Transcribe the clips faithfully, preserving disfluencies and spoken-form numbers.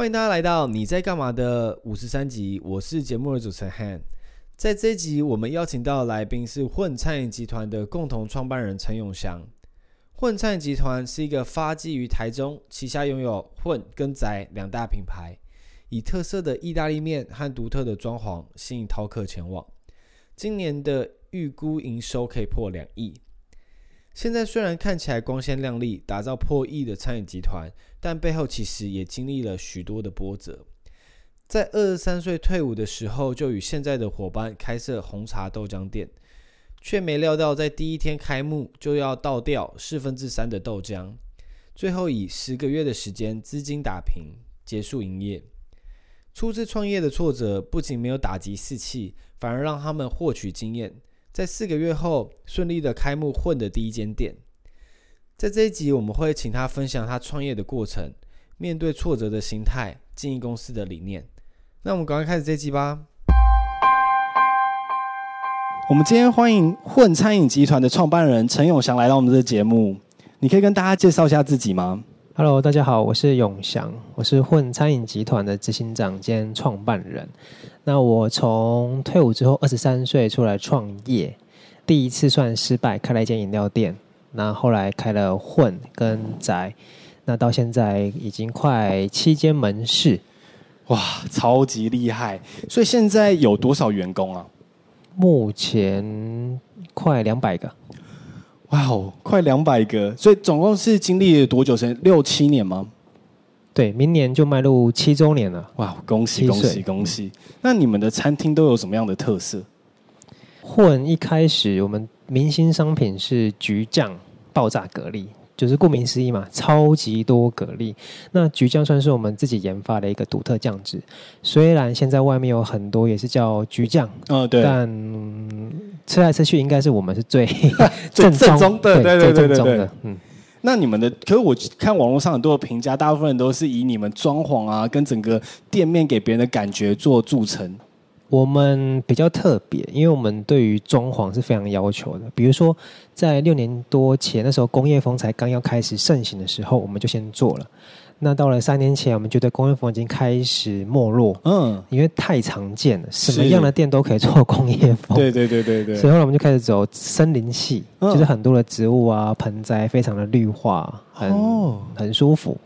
欢迎大家来到你在干嘛的五十三集，我是节目的主持人 H U N。 在这一集我们邀请到的来宾是混餐饮集团的共同创办人陈永祥。混餐饮集团是一个发迹于台中，旗下拥有混跟宅两大品牌，以特色的意大利面和独特的装潢吸引饕客前往，今年的预估营收可以破两亿。现在虽然看起来光鲜亮丽，打造破亿的餐饮集团，但背后其实也经历了许多的波折。在二十三岁退伍的时候，就与现在的伙伴开设红茶豆浆店，却没料到在第一天开幕就要倒掉四分之三的豆浆，最后以十个月的时间资金打平，结束营业。初次创业的挫折不仅没有打击士气，反而让他们获取经验。在四个月后顺利的开幕混的第一间店。在这一集我们会请他分享他创业的过程，面对挫折的心态，经营公司的理念。那我们赶快开始这一集吧。我们今天欢迎混餐饮集团的创办人陈永祥来到我们的节目，你可以跟大家介绍一下自己吗？ Hello， 大家好，我是永祥，我是混餐饮集团的执行长兼创办人。那我从退伍之后二十三岁出来创业，第一次算失败，开了一间饮料店，那后来开了混跟宅，那到现在已经快七间门市。哇，超级厉害！所以现在有多少员工啊？目前快两百个。哇、wow， 哦，快两百个！所以总共是经历了多久时间？六七年吗？对，明年就迈入七周年了。哇，恭喜恭喜恭喜！那你们的餐厅都有什么样的特色？混一开始我们明星商品是橘酱爆炸蛤蜊，就是顾名思义嘛，超级多蛤蜊。那橘酱算是我们自己研发的一个独特酱汁，虽然现在外面有很多也是叫橘酱，嗯，对，但吃来吃去应该是我们是最正宗的，对对对对对，嗯。那你们的，可是我看网络上很多的评价，大部分人都是以你们装潢啊，跟整个店面给别人的感觉做著称。我们比较特别，因为我们对于装潢是非常要求的。比如说，在六年多前，那时候工业风才刚要开始盛行的时候，我们就先做了。那到了三年前，我们觉得工业风已经开始没落，嗯，因为太常见了，什么样的店都可以做工业风，对对对对对。所以后来我们就开始走森林系，嗯、就是很多的植物啊，盆栽非常的绿化，很、哦、很舒服。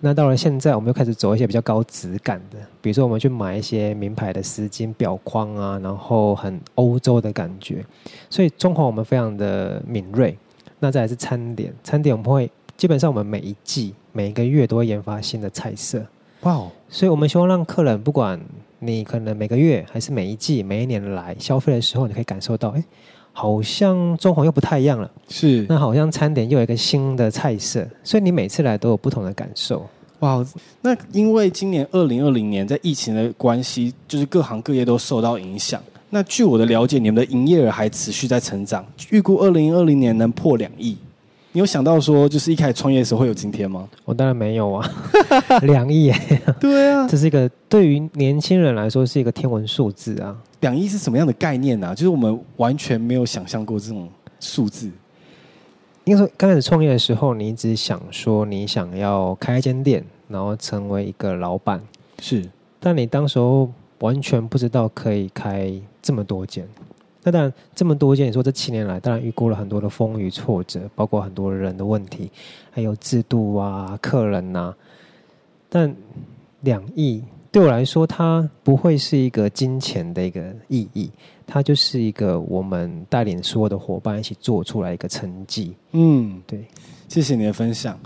那到了现在，我们又开始走一些比较高质感的，比如说我们去买一些名牌的丝巾、表框啊，然后很欧洲的感觉。所以装潢我们非常的敏锐。那再来是餐点，餐点我们会基本上我们每一季、每一个月都会研发新的菜色。哇、wow ！所以我们希望让客人，不管你可能每个月还是每一季、每一年来消费的时候，你可以感受到，哎，好像装潢又不太一样了，是，那好像餐点又有一个新的菜色，所以你每次来都有不同的感受。哇、wow， 那因为今年二零二零年在疫情的关系，就是各行各业都受到影响，那据我的了解，你们的营业额还持续在成长，预估二零二零年能破两亿。你有想到说就是一开始创业的时候会有今天吗？我当然没有啊，两亿耶对啊，这是一个对于年轻人来说是一个天文数字啊。两亿是什么样的概念啊？就是我们完全没有想象过这种数字。因为说刚开始创业的时候，你只想说你想要开一间店，然后成为一个老板，是，但你当时候完全不知道可以开这么多间。那当然这么多间，你说这七年来当然遇过了很多的风雨挫折，包括很多人的问题，还有制度啊、客人啊，但两亿对我来说，它不会是一个金钱的一个意义，它就是一个我们带领所有的伙伴一起做出来一个成绩。嗯，对，谢谢你的分享。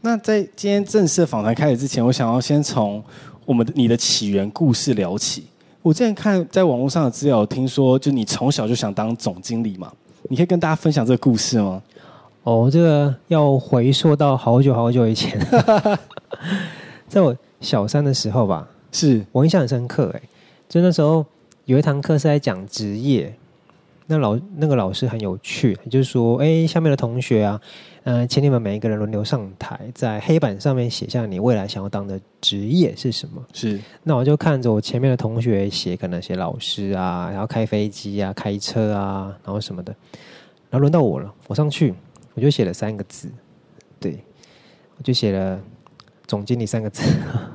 那在今天正式访谈开始之前，我想要先从我们你的起源故事聊起。我之前看在网络上的资料，听说就你从小就想当总经理嘛，你可以跟大家分享这个故事吗？哦，这个要回溯到好久好久以前，在我小三的时候吧。是，我印象很深刻哎，就那时候有一堂课是在讲职业，那老那个老师很有趣，就是说，哎，下面的同学啊，呃，请你们每一个人轮流上台，在黑板上面写下你未来想要当的职业是什么。是，那我就看着我前面的同学写，可能写老师啊，然后开飞机啊，开车啊，然后什么的，然后轮到我了，我上去我就写了三个字，对，我就写了总经理三个字。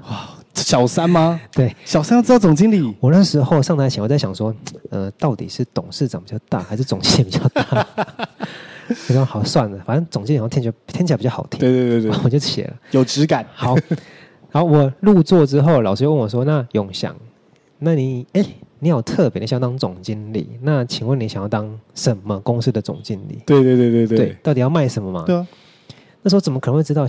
哇！小三吗？对，小三要知道总经理。我那时候上台前，我在想说，呃，到底是董事长比较大，还是总经理比较大？我说好算了，反正总经理好像听起来听起来比较好听。对对对对，我就写了，有质感。好，然后我入座之后，老师又问我说：“那永祥，那你哎，你好特别，你想当总经理？那请问你想要当什么公司的总经理？”对对对对 对, 对，到底要卖什么嘛？对啊，那时候怎么可能会知道？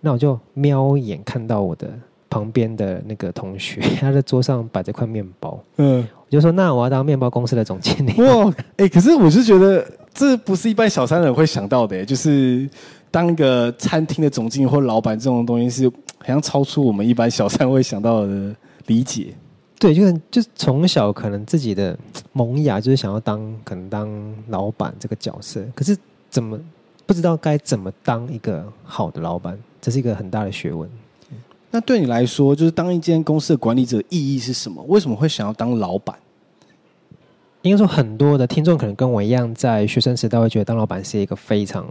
那我就瞄一眼看到我的旁边的那个同学，他在桌上摆着块面包，嗯，我就说那我要当面包公司的总经理。哇，哎、欸，可是我是觉得这不是一般小三人会想到的、欸，就是当一个餐厅的总经理或老板这种东西，是好像超出我们一般小三会想到的理解。对，就是就从小可能自己的萌芽就是想要当可能当老板这个角色，可是怎么不知道该怎么当一个好的老板。这是一个很大的学问。那对你来说，就是当一间公司的管理者意义是什么？为什么会想要当老板？应该说，很多的听众可能跟我一样，在学生时代会觉得当老板是一个非常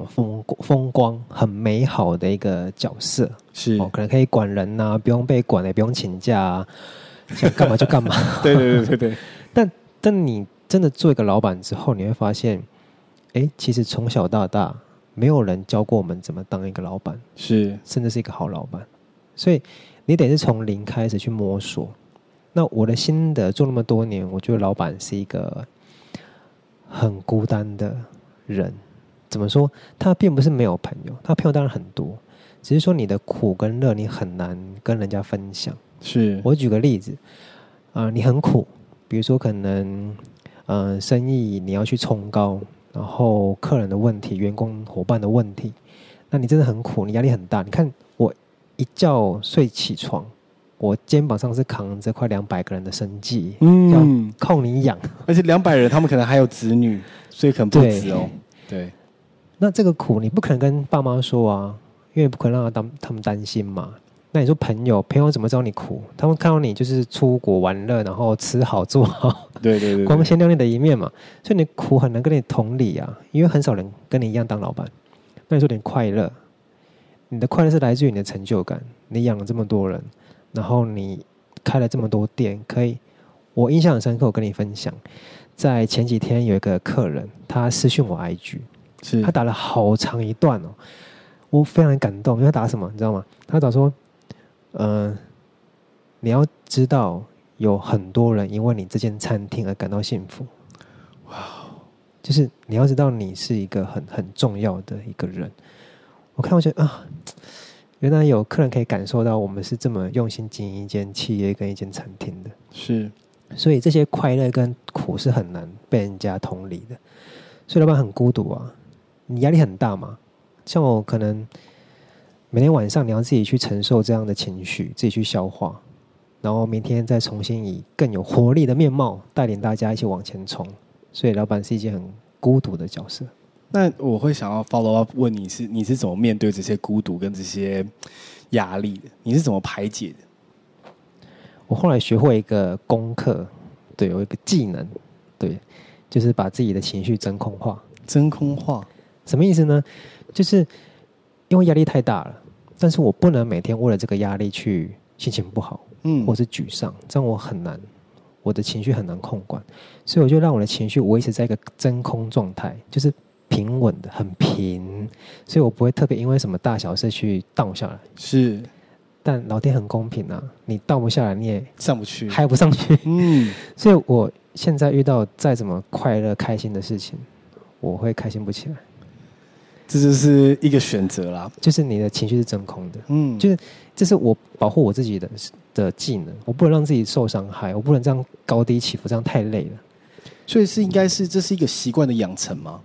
风光、很美好的一个角色，是、哦、可能可以管人啊，不用被管，也不用请假、啊，想干嘛就干嘛。对对对对对。但但你真的做一个老板之后，你会发现，哎，其实从小到大。没有人教过我们怎么当一个老板，是甚至是一个好老板，所以你得是从零开始去摸索。那我的心得做那么多年，我觉得老板是一个很孤单的人。怎么说？他并不是没有朋友，他朋友当然很多，只是说你的苦跟乐你很难跟人家分享。是我举个例子，呃，你很苦，比如说可能呃生意你要去冲高。然后客人的问题，员工伙伴的问题，那你真的很苦，你压力很大。你看我一觉睡起床，我肩膀上是扛着快两百个人的生计，嗯，要靠你养。而且两百人，他们可能还有子女，所以可能不止哦。对，对那这个苦你不可能跟爸妈说啊，因为不可能让 他, 他们担心嘛。那你说朋友，朋友怎么知道你苦？他们看到你就是出国玩乐，然后吃好住好，对对 对, 对，光鲜亮丽的一面嘛。所以你苦很难跟你同理啊，因为很少人跟你一样当老板。那你说你快乐，你的快乐是来自于你的成就感。你养了这么多人，然后你开了这么多店，可以，我印象很深刻，我跟你分享，在前几天有一个客人，他私讯我 I G， 是他打了好长一段哦，我非常感动，因为他打什么你知道吗？他打说。呃，你要知道，有很多人因为你这间餐厅而感到幸福。哇，就是你要知道，你是一个很很重要的一个人。我看我觉得啊，原来有客人可以感受到我们是这么用心经营一间企业跟一间餐厅的。是，所以这些快乐跟苦是很难被人家同理的。所以老板很孤独啊，你压力很大嘛。像我可能。每天晚上你要自己去承受这样的情绪，自己去消化，然后明天再重新以更有活力的面貌带领大家一起往前冲。所以老板是一件很孤独的角色。那我会想要 follow up 问你是你是怎么面对这些孤独跟这些压力的？你是怎么排解的？我后来学会一个功课，对，有一个技能，对，就是把自己的情绪真空化。真空化什么意思呢？就是。因为压力太大了，但是我不能每天为了这个压力去心情不好，嗯，或是沮丧，这样我很难，我的情绪很难控管，所以我就让我的情绪维持在一个真空状态，就是平稳的，很平，所以我不会特别因为什么大小事去倒下来。是，但老天很公平啊，你倒不下来，你也上不去，还不上去，嗯，所以我现在遇到再怎么快乐开心的事情，我会开心不起来。这就是一个选择啦，就是你的情绪是真空的，嗯，就是这是我保护我自己的的技能，我不能让自己受伤害，我不能这样高低起伏，这样太累了。所以是应该是这是一个习惯的养成吗？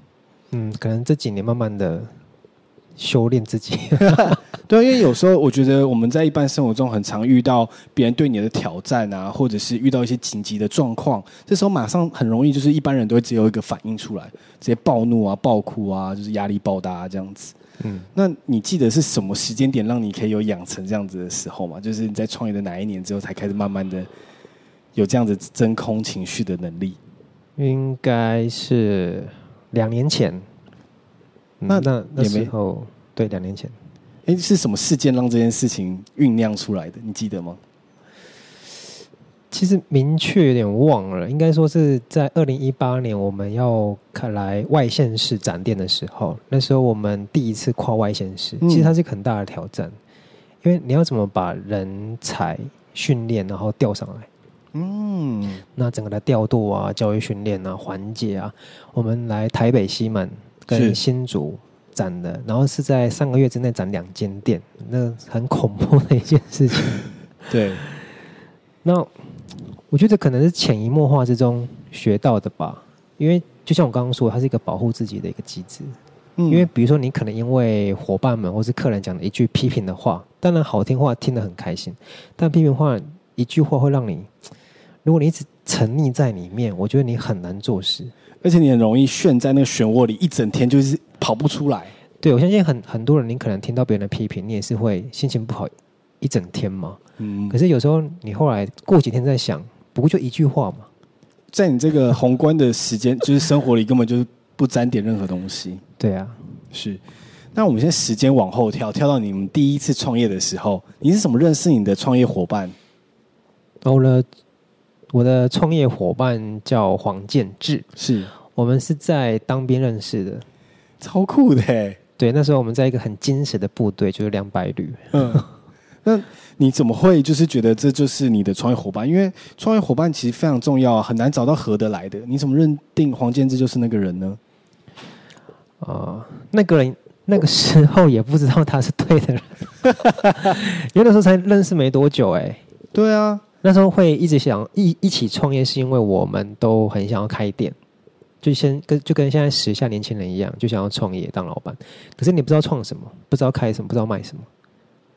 嗯，可能这几年慢慢的修炼自己。对啊，因为有时候我觉得我们在一般生活中很常遇到别人对你的挑战啊，或者是遇到一些紧急的状况，这时候马上很容易就是一般人都会只有一个反应出来，直接暴怒啊、暴哭啊，就是压力爆大啊这样子。嗯，那你记得是什么时间点让你可以有养成这样子的时候吗？就是你在创业的哪一年之后才开始慢慢的有这样子真空情绪的能力？应该是两年前。嗯、那那那时候对两年前。哎，是什么事件让这件事情酝酿出来的？你记得吗？其实明确有点忘了，应该说是在二零一八年我们要来外县市展店的时候，那时候我们第一次跨外县市，其实它是很大的挑战，因为你要怎么把人才训练然后调上来，嗯，那整个的调度啊、教育训练啊、环节啊，我们来台北西门跟新竹展的，然后是在三个月之内展两间店，那很恐怖的一件事情。对，那我觉得可能是潜移默化之中学到的吧，因为就像我刚刚说，它是一个保护自己的一个机制。嗯，因为比如说你可能因为伙伴们或是客人讲的一句批评的话，当然好听话听得很开心，但批评话一句话会让你，如果你一直沉溺在里面，我觉得你很难做事，而且你很容易陷在那个漩涡里，一整天就是跑不出来。对，我相信很很多人，你可能听到别人的批评，你也是会心情不好一整天嘛。嗯，可是有时候你后来过几天再想，不过就一句话嘛，在你这个宏观的时间就是生活里根本就是不沾点任何东西。对啊，是。那我们现在时间往后跳，跳到你们第一次创业的时候，你是怎么认识你的创业伙伴？然后呢，我的创业伙伴叫黄建志，是我们是在当兵认识的，超酷的耶。对，那时候我们在一个很精实的部队，就是两百旅。嗯，那你怎么会就是觉得这就是你的创业伙伴？因为创业伙伴其实非常重要，很难找到合得来的。你怎么认定黄建志就是那个人呢？啊、呃，那个人那个时候也不知道他是对的人，因为那时候才认识没多久哎。对啊，那时候会一直想 一, 一起创业，是因为我们都很想要开店，就先跟就跟现在时下年轻人一样，就想要创业当老板。可是你不知道创什么，不知道开什么，不知道卖什么。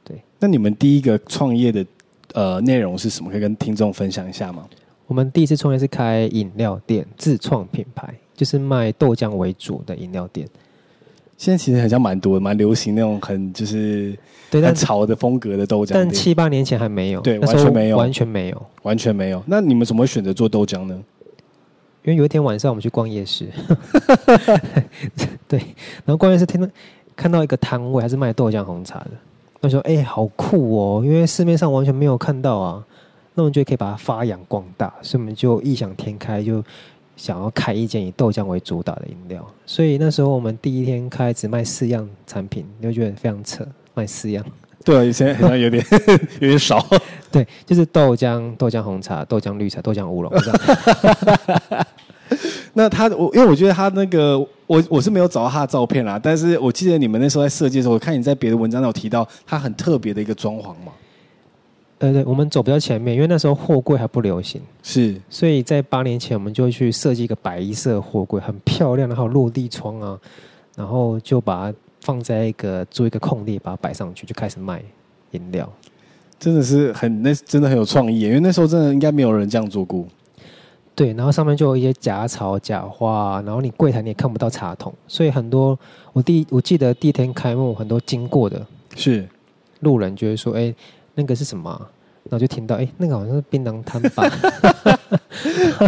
对，那你们第一个创业的呃内容是什么？可以跟听众分享一下吗？我们第一次创业是开饮料店，自创品牌，就是卖豆浆为主的饮料店。现在其实好像蛮多的，蛮流行那种很就是很潮的风格的豆浆店，但七八年前还没有，对，完全没有，完全没有，完全没有。那你们怎么会选择做豆浆呢？因为有一天晚上我们去逛夜市，对，然后逛夜市听到看到一个摊位，还是卖豆浆红茶的。我说：“哎、欸，好酷哦！因为市面上完全没有看到啊，那我们就可以把它发扬光大，所以我们就异想天开，就想要开一间以豆浆为主打的饮料。所以那时候我们第一天开只卖四样产品，你会觉得非常扯，卖四样。对，现在好像有点有点少。对，就是豆浆、豆浆红茶、豆浆绿茶、豆浆乌龙。那他，我因为我觉得他那个，我我是没有找到他的照片啦，但是我记得你们那时候在设计的时候，我看你在别的文章有提到他很特别的一个装潢嘛。呃，对，我们走比较前面，因为那时候货柜还不流行，是，所以在八年前我们就去设计一个白色货柜，很漂亮，然后落地窗啊，然后就把它放在一个做一个空地，把它摆上去，就开始卖饮料。真的是很那真的很有创意，因为那时候真的应该没有人这样做过。对，然后上面就有一些假草、假花，然后你柜台你也看不到茶桶，所以很多我第我记得第一天开幕，很多经过的是路人就会说：“哎、欸，那个是什么、啊？”然后就听到：“哎、欸，那个好像是槟榔摊吧。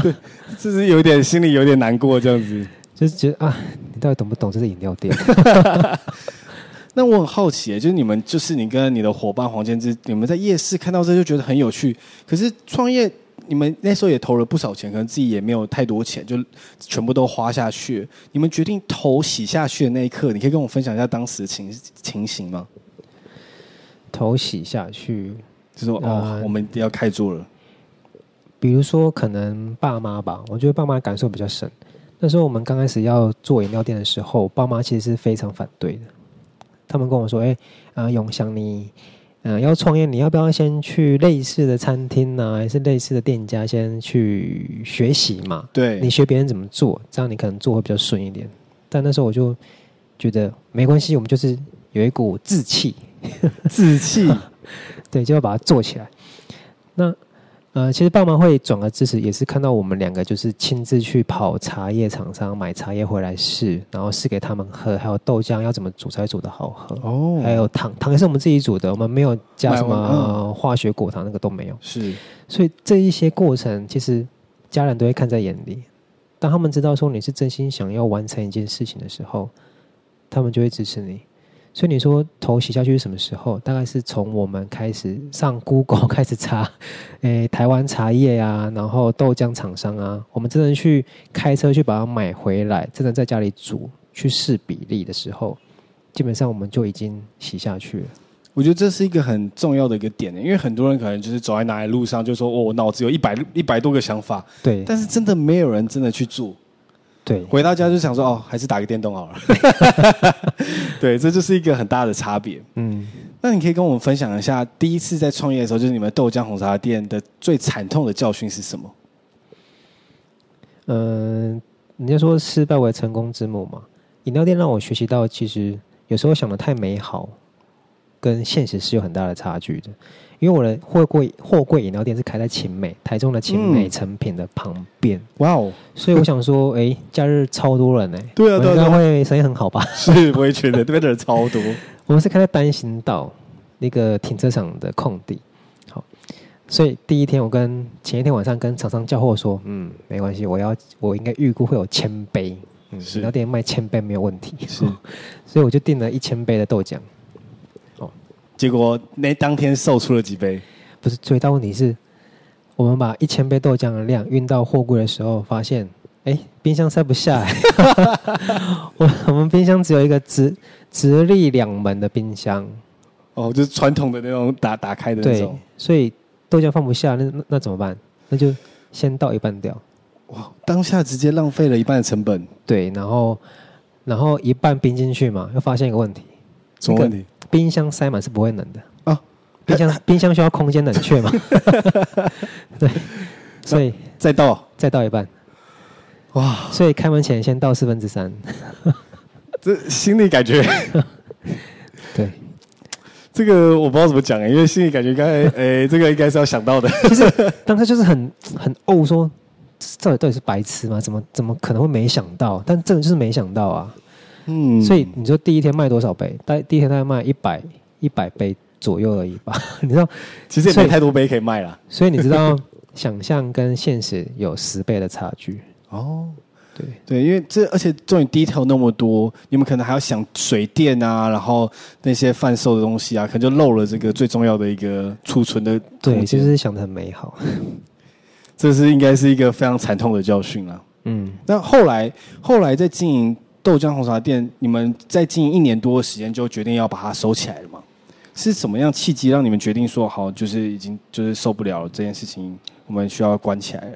對”这是有点心里有点难过，这样子就是觉得啊，你到底懂不懂这是饮料店？那我很好奇耶，就是你们，就是你跟你的伙伴黄建志，你们在夜市看到这就觉得很有趣，可是创业。你们那时候也投了不少钱，可能自己也没有太多钱，就全部都花下去。你们决定投洗下去的那一刻，你可以跟我分享一下当时的 情, 情形吗？投洗下去，就是说、呃、哦，我们要开做了。比如说，可能爸妈吧，我觉得爸妈感受比较深。那时候我们刚开始要做饮料店的时候，爸妈其实是非常反对的。他们跟我说：“哎、欸，啊、呃，永祥你。”嗯，要创业，你要不要先去类似的餐厅啊，还是类似的店家先去学习嘛？对，你学别人怎么做，这样你可能做会比较顺一点。但那时候我就觉得没关系，我们就是有一股志气，志气，对，就要把它做起来。那呃，其实爸妈会转而支持，也是看到我们两个就是亲自去跑茶叶厂商买茶叶回来试，然后试给他们喝，还有豆浆要怎么煮才煮的好喝，哦，还有糖，糖也是我们自己煮的，我们没有加什么化学果糖，那个都没有。是，所以这一些过程其实家人都会看在眼里，当他们知道说你是真心想要完成一件事情的时候，他们就会支持你。所以你说头洗下去是什么时候？大概是从我们开始上 Google 开始查，诶，台湾茶叶啊，然后豆浆厂商啊，我们真的去开车去把它买回来，真的在家里煮去试比例的时候，基本上我们就已经洗下去了。我觉得这是一个很重要的一个点，因为很多人可能就是走在哪里路上就说，哦，我脑子有一百一百多个想法，对，但是真的没有人真的去做。对，回到家就想说，哦，还是打个电动好了。对，这就是一个很大的差别。嗯，那你可以跟我们分享一下，第一次在创业的时候，就是你们豆浆红茶店的最惨痛的教训是什么？嗯、呃，人家说失败为成功之母嘛。饮料店让我学习到，其实有时候想的太美好，跟现实是有很大的差距的。因为我的货柜货柜饮料店是开在勤美，台中的勤美成品的旁边。哇、嗯、哦！所以我想说，哎、欸，假日超多人哎、欸。对啊，对啊，应该会生意很好吧？是，我也觉得这边的人超多。我们是开在单行道那个停车场的空地。好，所以第一天我跟前一天晚上跟厂商交货说，嗯，没关系，我要我应该预估会有千杯，嗯，饮料店卖千杯没有问题。是，所以我就订了一千杯的豆浆。结果那当天售出了几杯？不是，最大问题是，我们把一千杯豆浆的量运到货柜的时候，发现，哎，冰箱塞不下。我我们冰箱只有一个直直立两门的冰箱。哦，就是传统的那种打打开的那种。对，所以豆浆放不下，那那怎么办？那就先倒一半掉。哇，当下直接浪费了一半的成本。对，然后然后一半冰进去嘛，又发现一个问题。什么问题？那个冰箱塞满是不会冷的啊，冰箱冰箱需要空间冷却嘛？对，所以再倒再倒一半，哇！所以开门前先倒四分之三，这心理感觉，对，这个我不知道怎么讲哎，因为心理感觉刚才哎，这个应该是要想到的，就是当时就是很很哦说，到底到底是白痴吗？怎么怎么可能会没想到？但真的就是没想到啊。嗯，所以你说第一天卖多少杯？第一天大概卖一百一百杯左右而已吧。你知道，其实也没太多杯可以卖啦。所以你知道，想象跟现实有十倍的差距。哦，对对，因为这而且重点 detail 那么多，你们可能还要想水电啊，然后那些贩售的东西啊，可能就漏了这个最重要的一个储存的空间。对，就是想得很美好。这是应该是一个非常惨痛的教训啦。嗯，那后来后来在经营豆浆红茶店，你们在经营一年多的时间就决定要把它收起来了吗？是什么样契机让你们决定说好，就是已经就是受不了了这件事情，我们需要关起来了？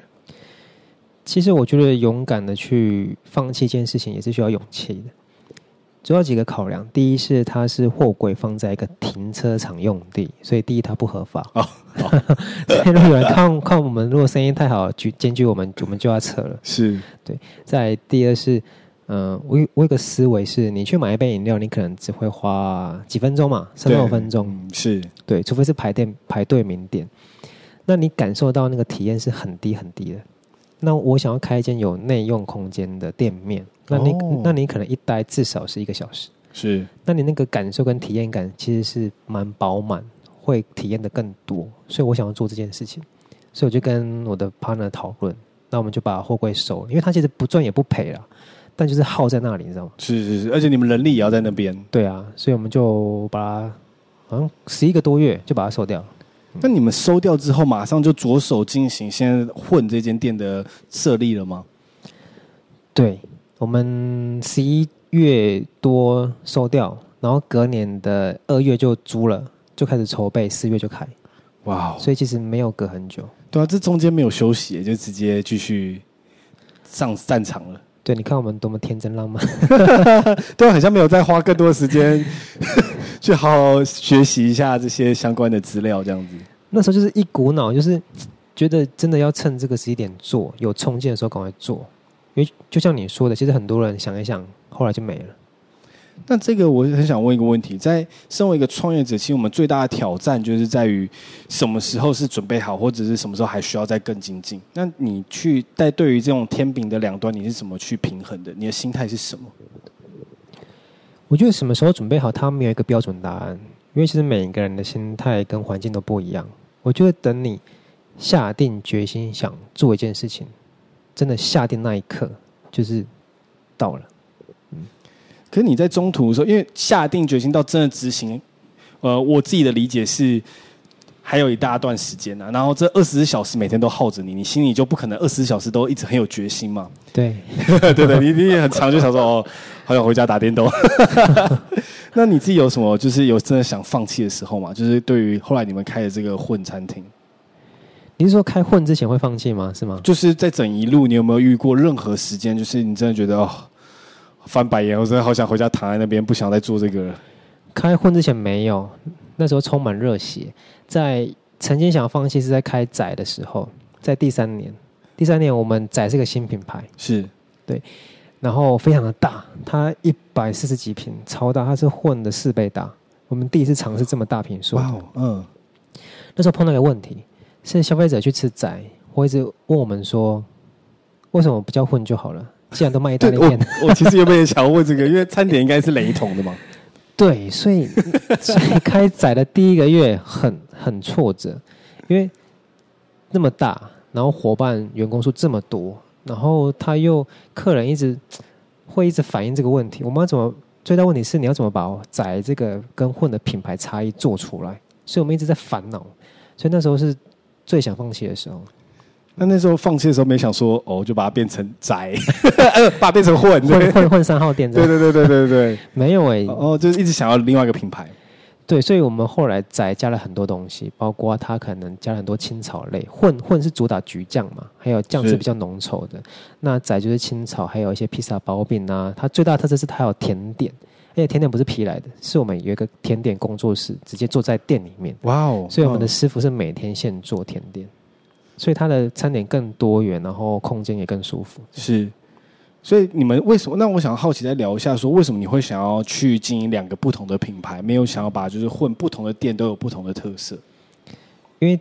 其实我觉得勇敢的去放弃一件事情也是需要勇气的，主要几个考量。第一是它是货柜放在一个停车场用地，所以第一它不合法。哦哦、所以如果有人看看我们，如果生意太好，检举我们，我们就要撤了。是，对。再来第二是。嗯、呃，我我有个思维是，你去买一杯饮料，你可能只会花几分钟嘛，三到五分钟，是对，除非是排店排队名店，那你感受到那个体验是很低很低的。那我想要开一间有内用空间的店面，那你、哦、那你可能一待至少是一个小时，是，那你那个感受跟体验感其实是蛮饱满，会体验的更多，所以我想要做这件事情，所以我就跟我的 partner 讨论，那我们就把货柜收了，因为它其实不赚也不赔了。但就是耗在那里，你知道吗？是是是，而且你们人力也要在那边。对啊，所以我们就把它好像十一个多月就把它收掉。那你们收掉之后，马上就着手进行现在混这间店的设立了吗？对，我们十一月多收掉，然后隔年的二月就租了，就开始筹备，四月就开。哇、wow ！所以其实没有隔很久。对啊，这中间没有休息，就直接继续上战场了。对，你看我们多么天真浪漫。对，好像没有再花更多的时间去好好学习一下这些相关的资料，这样子。那时候就是一股脑，就是觉得真的要趁这个时点做，有冲劲的时候赶快做。因为就像你说的，其实很多人想一想，后来就没了。那这个我很想问一个问题，在身为一个创业者，其实我们最大的挑战就是在于什么时候是准备好，或者是什么时候还需要再更精进。那你去在对于这种天平的两端，你是怎么去平衡的？你的心态是什么？我觉得什么时候准备好，它没有一个标准答案，因为其实每一个人的心态跟环境都不一样。我觉得等你下定决心想做一件事情，真的下定那一刻，就是到了。可是你在中途的时候，因为下定决心到真的执行，呃，我自己的理解是还有一大段时间啊。然后这二十四小时每天都耗着你，你心里就不可能二十四小时都一直很有决心嘛。对，对对，你你也很常就想说哦，好想回家打电动。那你自己有什么就是有真的想放弃的时候吗？就是对于后来你们开的这个混餐厅。你是说开混之前会放弃吗？是吗？就是在整一路，你有没有遇过任何时间，就是你真的觉得哦，翻白眼，我真的好想回家躺在那边，不想再做这个了。开混之前没有，那时候充满热血。在曾经想放弃是在开宅的时候，在第三年，第三年我们宅是个新品牌，是对，然后非常的大，它一百四十几平，超大，它是混的四倍大。我们第一次尝试这么大坪数，哇、wow, ，嗯，那时候碰到一个问题。是消费者去吃宅，我一直问我们说，为什么不叫混就好了？既然都卖意大利面，我, 我其实有没有想问这个？因为餐点应该是雷同的嘛。对，所以所以开宅的第一个月很很挫折，因为那么大，然后伙伴员工数这么多，然后他又客人一直会一直反映这个问题。我们要怎么最大问题是你要怎么把宅这个跟混的品牌差异做出来？所以我们一直在烦恼，所以那时候是。最想放弃的时候，那那时候放弃的时候没想说哦，就把它变成宅，呃、把它变成混混混混三号店。对对对对对对，没有哎、欸，哦，就是一直想要另外一个品牌。对，所以我们后来宅加了很多东西，包括它可能加了很多青草类，混混是主打橘酱嘛，还有酱汁比较浓稠的。那宅就是青草，还有一些披萨薄饼啊。它最大的特色是它有甜点，而且甜点不是批来的，是我们有一个甜点工作室，直接做在店里面。哇哦！所以我们的师傅是每天现做甜点，所以它的餐点更多元，然后空间也更舒服。是，所以你们为什么？那我想好奇再聊一下，说为什么你会想要去经营两个不同的品牌，没有想要把就是混不同的店都有不同的特色？因为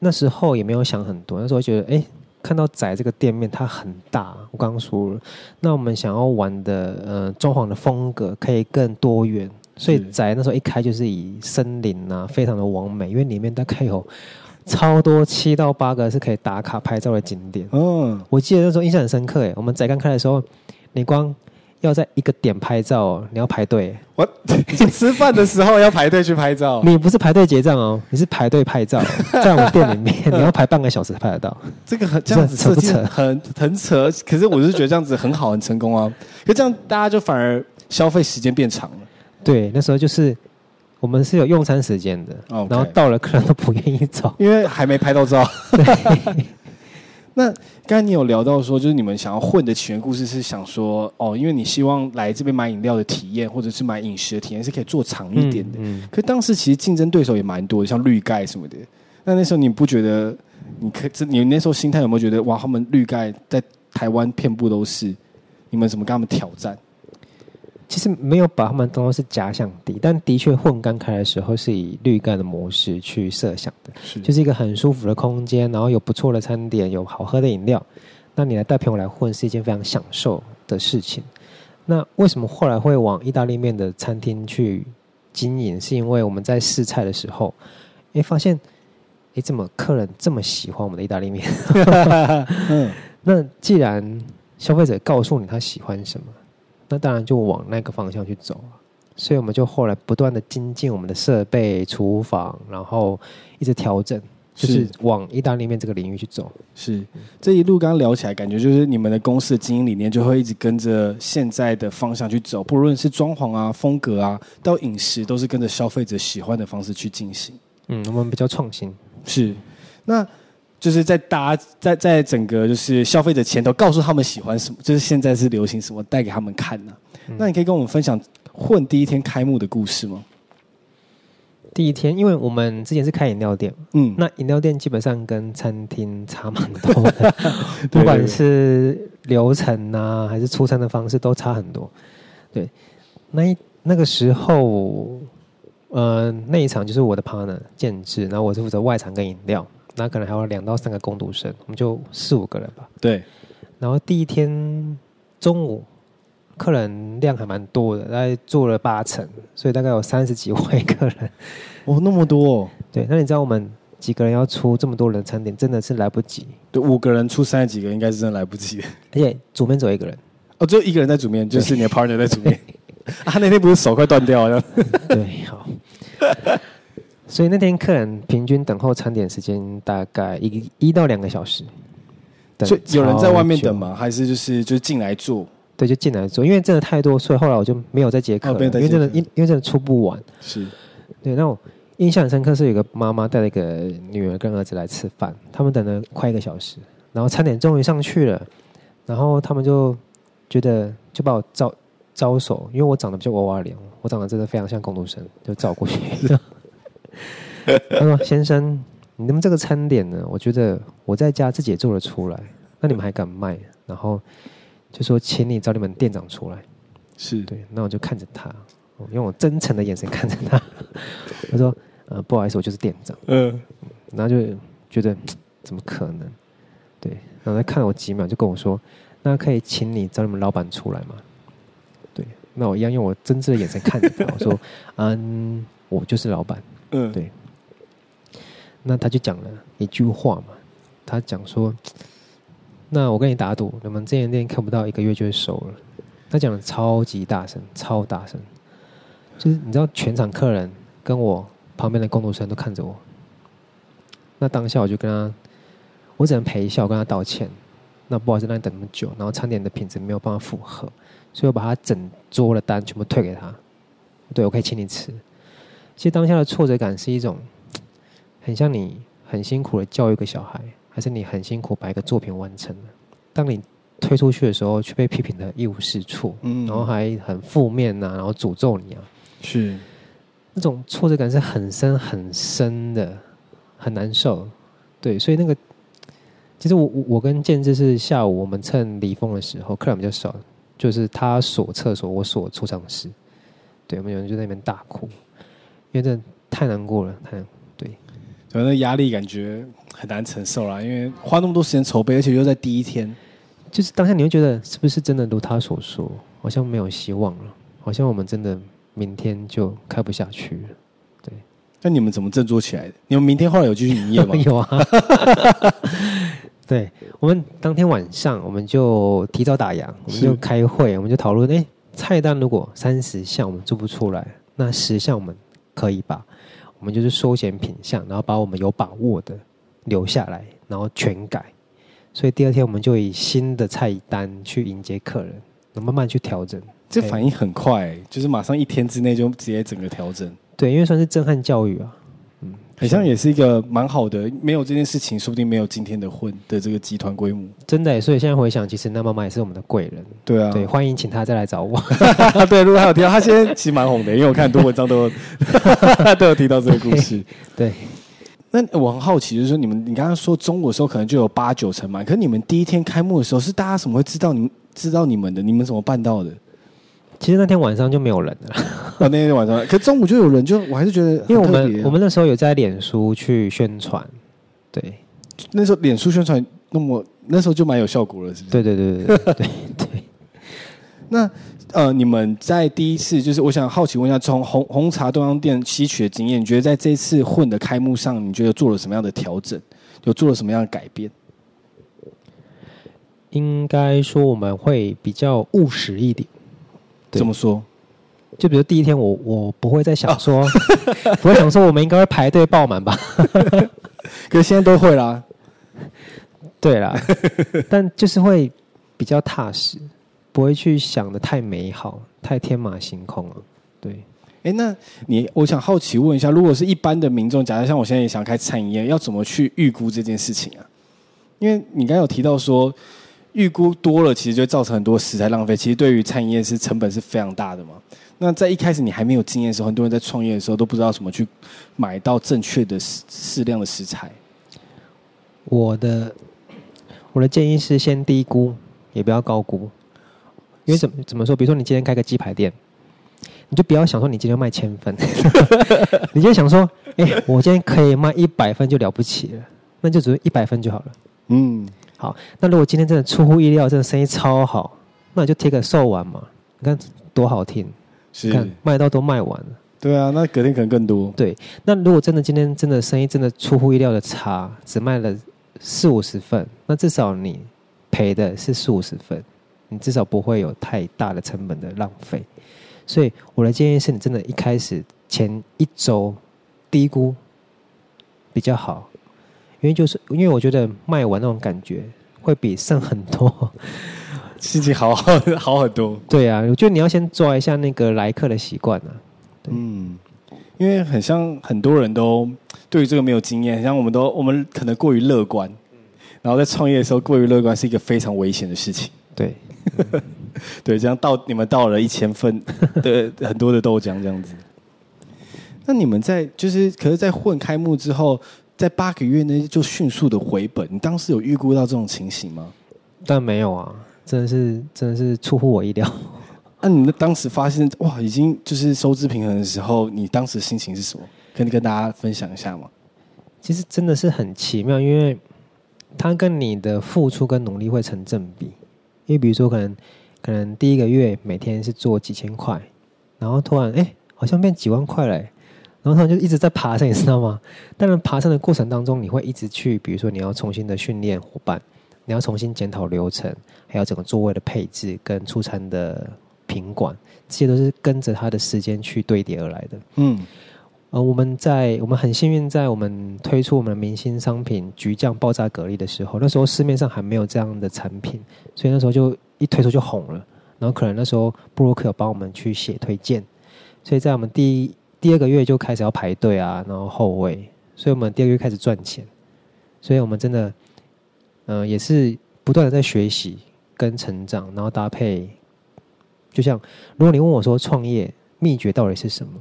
那时候也没有想很多，那时候觉得哎。欸看到宅这个店面它很大，我刚刚说了，那我们想要玩的呃装潢的风格可以更多元，所以宅那时候一开就是以森林啊非常的完美，因为里面大概有超多七到八个是可以打卡拍照的景点。嗯，我记得那时候印象很深刻耶，我们宅刚开的时候，你光要在一个点拍照，你要排队。我吃饭的时候要排队去拍照，你不是排队结账哦，你是排队拍照，在我们店里面，你要排半个小时才拍得到。这个很这样子扯不扯？很很扯。可是我是觉得这样子很好，很成功啊。可这样大家就反而消费时间变长了。对，那时候就是我们是有用餐时间的， okay. 然后到了客人都不愿意走，因为还没拍到照。对。那刚才你有聊到说，就是你们想要混的起源故事是想说，哦，因为你希望来这边买饮料的体验，或者是买饮食的体验是可以做长一点的。嗯嗯、可是当时其实竞争对手也蛮多的，像绿盖什么的。那那时候你不觉得你可，你那时候心态有没有觉得，哇，他们绿盖在台湾遍布都是，你们怎么跟他们挑战？其实没有把他们当作是假想敌，但的确混刚开的时候是以绿盖的模式去设想的，是就是一个很舒服的空间，然后有不错的餐点，有好喝的饮料。那你来带朋友来混是一件非常享受的事情。那为什么后来会往意大利面的餐厅去经营？是因为我们在试菜的时候，哎，发现哎，怎么客人这么喜欢我们的意大利面？嗯，那既然消费者告诉你他喜欢什么。那当然就往那个方向去走了，所以我们就后来不断的精进我们的设备、厨房，然后一直调整，就是往意大利面这个领域去走。是，这一路刚刚聊起来，感觉就是你们的公司的经营理念就会一直跟着现在的方向去走，不论是装潢啊、风格啊，到饮食都是跟着消费者喜欢的方式去进行。嗯，我们比较创新。是，那。就是在大家在在整个就是消费者前头告诉他们喜欢什么，就是现在是流行什么，带给他们看呢、啊嗯。那你可以跟我们分享混第一天开幕的故事吗？第一天，因为我们之前是开饮料店，嗯，那饮料店基本上跟餐厅差蛮多的，不管是流程啊，还是出餐的方式都差很多。对，那那个时候，呃，那一场就是我的 partner 建制，然后我是负责外场跟饮料。那可能还有两到三个工读生，我们就四五个人吧。对。然后第一天中午，客人量还蛮多的，大概坐了八成，所以大概有三十几位客人。哦，那么多、哦。对，那你知道我们几个人要出这么多人的餐点，真的是来不及。对，五个人出三十几个，应该是真的来不及的。而且主面只有一个人。哦，只有一个人在主面，就是你的 partner 在主面。他那天不是手快断掉了？对，好。所以那天客人平均等候餐点时间大概一一到两个小时。所以有人在外面等吗？还是就是就是进来坐？对，就进来坐，因为真的太多，所以后来我就没有再接客了，哦、因为真的因因为真的出不完。是。对，那我印象很深刻是有一个妈妈带了一个女儿跟儿子来吃饭，他们等了快一个小时，然后餐点终于上去了，然后他们就觉得就把我招招手，因为我长得比较娃娃脸，我长得真的非常像工读生，就照过去。他说：“先生，你们这个餐点呢，我觉得我在家自己也做得出来，那你们还敢卖？”然后就说：“请你找你们店长出来。”是，对。那我就看着他，我用我真诚的眼神看着他，我说：“呃，不好意思，我就是店长。”嗯，然后就觉得怎么可能？对，然后他看了我几秒，就跟我说：“那可以请你找你们老板出来吗？”对，那我一样用我真挚的眼神看着他，我说：“嗯，我就是老板。”嗯，对。那他就讲了一句话嘛，他讲说：“那我跟你打赌，你们这间店看不到一个月就会收了。”他讲的超级大声，超大声，就是你知道，全场客人跟我旁边的工读生都看着我。那当下我就跟他，我只能陪笑跟他道歉。那不好意思让你等那么久，然后餐点的品质没有办法符合，所以我把他整桌的单全部退给他。对，我可以请你吃。其实当下的挫折感是一种。很像你很辛苦的教育一个小孩，还是你很辛苦把一个作品完成了，当你推出去的时候却被批评的一无是处、嗯、然后还很负面啊，然后诅咒你啊，是那种挫折感是很深很深的，很难受。对，所以那个其实我我跟建志是下午我们趁离峰的时候客人比较少，就是他锁厕所我锁储藏室，对，我们有人就在那边大哭，因为真的太难过了，太难过。可能压力感觉很难承受啦，因为花那么多时间筹备，而且又在第一天，就是当下你会觉得是不是真的如他所说，好像没有希望了，好像我们真的明天就开不下去了。对，那你们怎么振作起来的？你们明天后来有继续营业吗？有啊。对，我们当天晚上我们就提早打烊，我们就开会，我们就讨论，哎、欸，菜单如果三十项我们做不出来，那十项我们可以吧？我们就是缩减品项，然后把我们有把握的留下来，然后全改。所以第二天我们就以新的菜单去迎接客人，慢慢去调整。这反应很快、欸，就是马上一天之内就直接整个调整。对，因为算是震撼教育啊，嗯，好像也是一个蛮好的。没有这件事情，说不定没有今天的混的这个集团规模。真的、欸，所以现在回想，其实那妈妈也是我们的贵人。对啊，对，欢迎请她再来找我。对，如果她有提到，她现在其实蛮红的，因为我看很多文章都有都有提到这个故事。对，那我很好奇，就是说你们，你刚刚说中午的时候可能就有八九成嘛，可是你们第一天开幕的时候，是大家怎么会知道你们知道你们的？你们怎么办到的？其实那天晚上就没有人了、哦。那天晚上，可中午就有人，就我还是觉得很特别、啊，因为我们我们那时候有在脸书去宣传，对，那时候脸书宣传，那么那时候就蛮有效果了，是不是？对对对对对 对, 对。那呃，你们在第一次，就是我想好奇问一下，从红红茶豆浆店吸取的经验，你觉得在这次混的开幕上，你觉得做了什么样的调整？有做了什么样的改变？应该说我们会比较务实一点。怎么说？就比如第一天我，我我不会再想说，哦、不会想说我们应该会排队爆满吧？可是现在都会啦，对啦，但就是会比较踏实，不会去想的太美好、太天马行空了。对，哎，那你我想好奇问一下，如果是一般的民众，假设像我现在也想开餐饮业，要怎么去预估这件事情啊？因为你刚才有提到说。预估多了，其实就会造成很多食材浪费。其实对于餐饮业是成本是非常大的嘛。那在一开始你还没有经验的时候，很多人在创业的时候都不知道怎么去买到正确的适量的食材。我的我的建议是先低估，也不要高估。因为怎么怎么说？比如说你今天开个鸡排店，你就不要想说你今天卖千份，你就想说，哎、欸，我今天可以卖一百份就了不起了，那就只有一百份就好了。嗯。好，那如果今天真的出乎意料，真的生意超好，那你就贴个售完嘛，你看多好听，是看卖到都卖完了。对啊，那隔天可能更多。对，那如果真的今天真的生意真的出乎意料的差，只卖了四五十份，那至少你赔的是四五十份，你至少不会有太大的成本的浪费。所以我的建议是你真的一开始前一周低估比较好，因为就是因为我觉得卖完那种感觉会比剩很多心情好好好很多。对啊，我觉得你要先抓一下那个来客的习惯啊。嗯，因为很像很多人都对于这个没有经验，像我们都我们可能过于乐观，然后在创业的时候过于乐观是一个非常危险的事情。对，对，这样到你们到了一千份的很多的豆浆这样子。那你们在就是，可是在混开幕之后，在八个月内就迅速的回本，你当时有预估到这种情形吗？但没有啊，真的是真的是出乎我意料。那、啊、你们当时发现哇，已经就是收支平衡的时候，你当时心情是什么？可以跟大家分享一下吗？其实真的是很奇妙，因为它跟你的付出跟努力会成正比。因为比如说可能可能第一个月每天是做几千块，然后突然哎、欸、好像变几万块了、欸，然后他就一直在爬山，你知道吗？当然爬山的过程当中，你会一直去，比如说你要重新的训练伙伴，你要重新检讨流程，还有整个座位的配置跟出餐的品管，这些都是跟着他的时间去堆叠而来的。嗯，呃，我们在我们很幸运，在我们推出我们的明星商品橘酱爆炸蛤蜊的时候，那时候市面上还没有这样的产品，所以那时候就一推出就红了。然后可能那时候布洛克有帮我们去写推荐，所以在我们第一。第二个月就开始要排队啊，然后后位，所以我们第二个月开始赚钱，所以我们真的，呃，也是不断的在学习跟成长，然后搭配，就像如果你问我说创业秘诀到底是什么，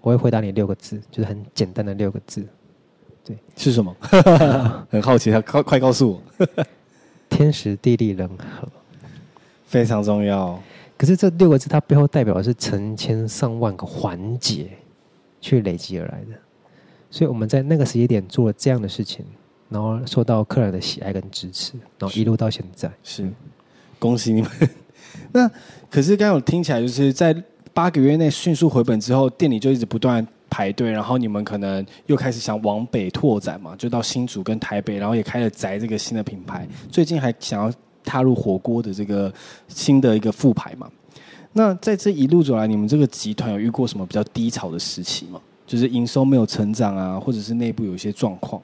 我会回答你六个字，就是很简单的六个字，对，是什么？很好奇，快快告诉我，天时地利人和，非常重要。可是这六个字它背后代表的是成千上万个环节。去累积而来的，所以我们在那个时间点做了这样的事情，然后受到客人的喜爱跟支持，然后一路到现在。是，恭喜你们。那可是刚刚我听起来就是在八个月内迅速回本之后，店里就一直不断排队，然后你们可能又开始想往北拓展嘛，就到新竹跟台北，然后也开了宅这个新的品牌，最近还想要踏入火锅的这个新的一个副牌嘛。那在这一路走来，你们这个集团有遇过什么比较低潮的时期吗？就是营收没有成长啊，或者是内部有一些状况？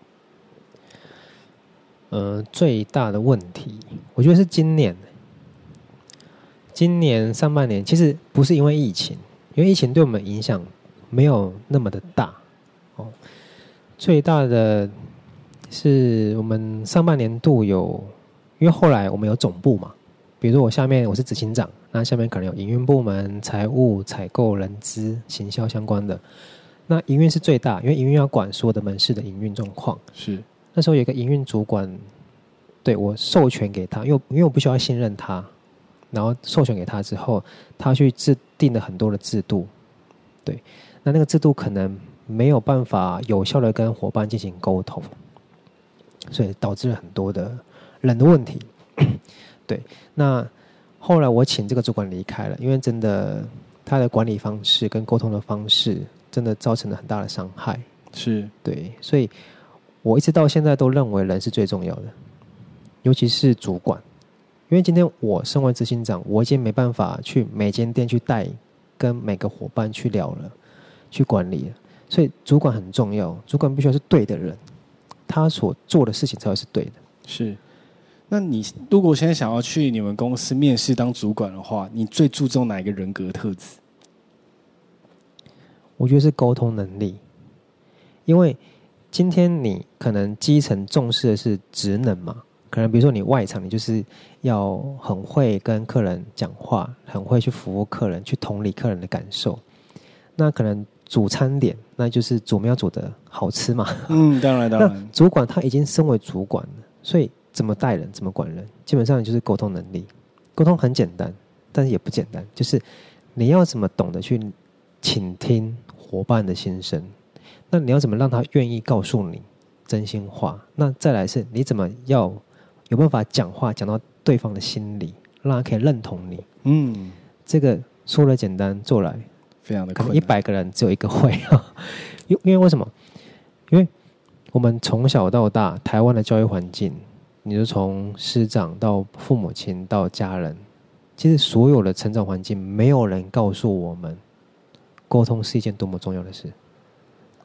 呃，最大的问题，我觉得是今年，今年上半年其实不是因为疫情，因为疫情对我们影响没有那么的大哦。最大的是我们上半年度有，因为后来我们有总部嘛。比如说我下面我是执行长，那下面可能有营运部门、财务、采购、人资、行销相关的。那营运是最大，因为营运要管所有的门市的营运状况。是。那时候有一个营运主管，对我授权给他，因为因为我必须要信任他，然后授权给他之后，他去制定了很多的制度。对，那那个制度可能没有办法有效的跟伙伴进行沟通，所以导致了很多的人的问题。对，那后来我请这个主管离开了，因为真的他的管理方式跟沟通的方式真的造成了很大的伤害。是，对，所以我一直到现在都认为人是最重要的，尤其是主管，因为今天我身为执行长，我已经没办法去每间店去带跟每个伙伴去聊了，去管理了，所以主管很重要，主管必须要是对的人，他所做的事情才会是对的。是。那你如果现在想要去你们公司面试当主管的话，你最注重哪一个人格特质？我觉得是沟通能力，因为今天你可能基层重视的是职能嘛，可能比如说你外场你就是要很会跟客人讲话，很会去服务客人，去同理客人的感受。那可能主餐点，那就是煮面要煮的好吃嘛。嗯，当然当然。那主管他已经身为主管了，所以怎么带人，怎么管人，基本上就是沟通能力。沟通很简单，但是也不简单，就是你要怎么懂得去倾听伙伴的心声，那你要怎么让他愿意告诉你真心话，那再来是你怎么要有办法讲话讲到对方的心里，让他可以认同你。嗯，这个说了简单，做来非常的困难，可能一百个人只有一个会啊。因为为什么？因为我们从小到大台湾的教育环境，你就从师长到父母亲到家人，其实所有的成长环境，没有人告诉我们，沟通是一件多么重要的事，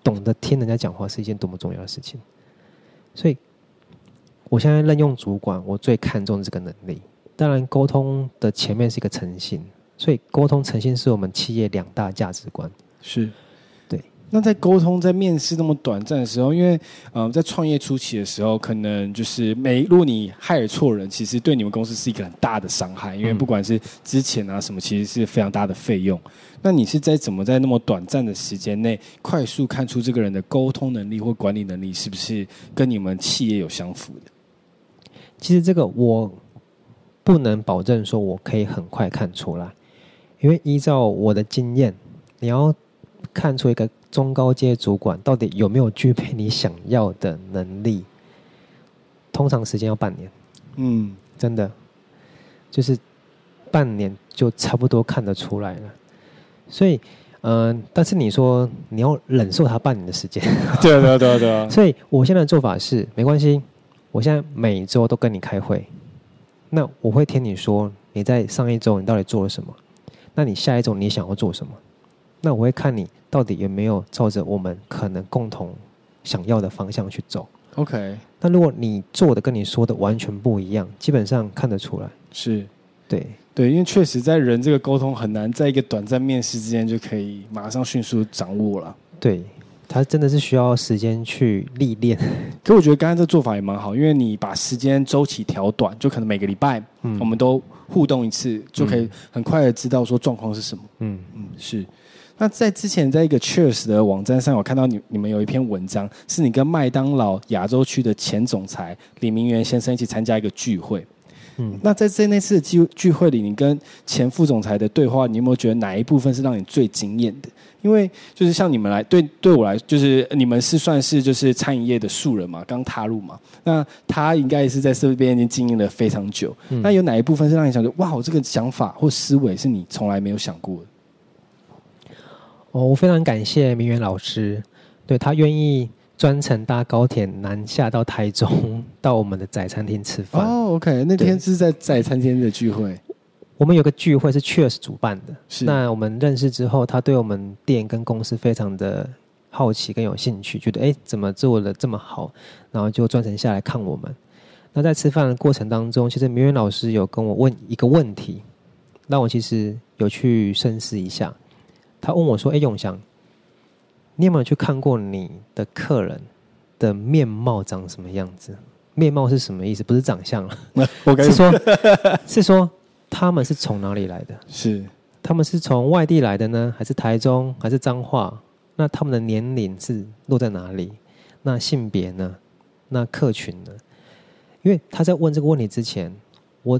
懂得听人家讲话是一件多么重要的事情。所以，我现在任用主管，我最看重这个能力。当然，沟通的前面是一个诚信，所以沟通诚信是我们企业两大价值观。是。那在沟通在面试那么短暂的时候，因为、呃、在创业初期的时候，可能就是每如果你hire错人，其实对你们公司是一个很大的伤害，因为不管是之前啊什么，其实是非常大的费用。那你是在怎么在那么短暂的时间内快速看出这个人的沟通能力或管理能力是不是跟你们企业有相符的？其实这个我不能保证说我可以很快看出来，因为依照我的经验，你要看出一个中高阶主管到底有没有具备你想要的能力，通常时间要半年。嗯，真的，就是半年就差不多看得出来了。所以，嗯、呃，但是你说你要忍受他半年的时间，对啊对啊对啊对啊。所以我现在的做法是，没关系，我现在每周都跟你开会，那我会听你说你在上一周你到底做了什么，那你下一周你想要做什么。那我会看你到底有没有照着我们可能共同想要的方向去走。 OK， 那如果你做的跟你说的完全不一样，基本上看得出来。是，对对，因为确实在人这个沟通很难在一个短暂面试之间就可以马上迅速掌握了。对，他真的是需要时间去历练。可我觉得刚才这做法也蛮好，因为你把时间周期调短，就可能每个礼拜我们都互动一次，嗯，就可以很快的知道说状况是什么。嗯嗯，是。那在之前在一个 Cheers 的网站上，我看到 你, 你们有一篇文章，是你跟麦当劳亚洲区的前总裁李明源先生一起参加一个聚会。嗯，那在这那次的聚会里，你跟前副总裁的对话，你有没有觉得哪一部分是让你最惊艳的？因为就是像你们来对对我来，就是你们是算是就是餐饮业的素人嘛，刚踏入嘛，那他应该是在这边已经经营了非常久。嗯，那有哪一部分是让你想说，哇，这个想法或思维是你从来没有想过的？我非常感谢明源老师，对，他愿意专程搭高铁南下到台中，到我们的宅餐厅吃饭。哦，oh, ，OK， 那天是在宅餐厅的聚会。我们有个聚会是 Cheers 主办的，是。那我们认识之后，他对我们店跟公司非常的好奇跟有兴趣，觉得哎怎么做的这么好，然后就专程下来看我们。那在吃饭的过程当中，其实明源老师有跟我问一个问题，让我其实有去深思一下。他问我说：“哎，永祥，你有没有去看过你的客人的面貌长什么样子？面貌是什么意思？不是长相了，我跟你说，是说他们是从哪里来的？是他们是从外地来的呢，还是台中，还是彰化？那他们的年龄是落在哪里？那性别呢？那客群呢？因为他在问这个问题之前，我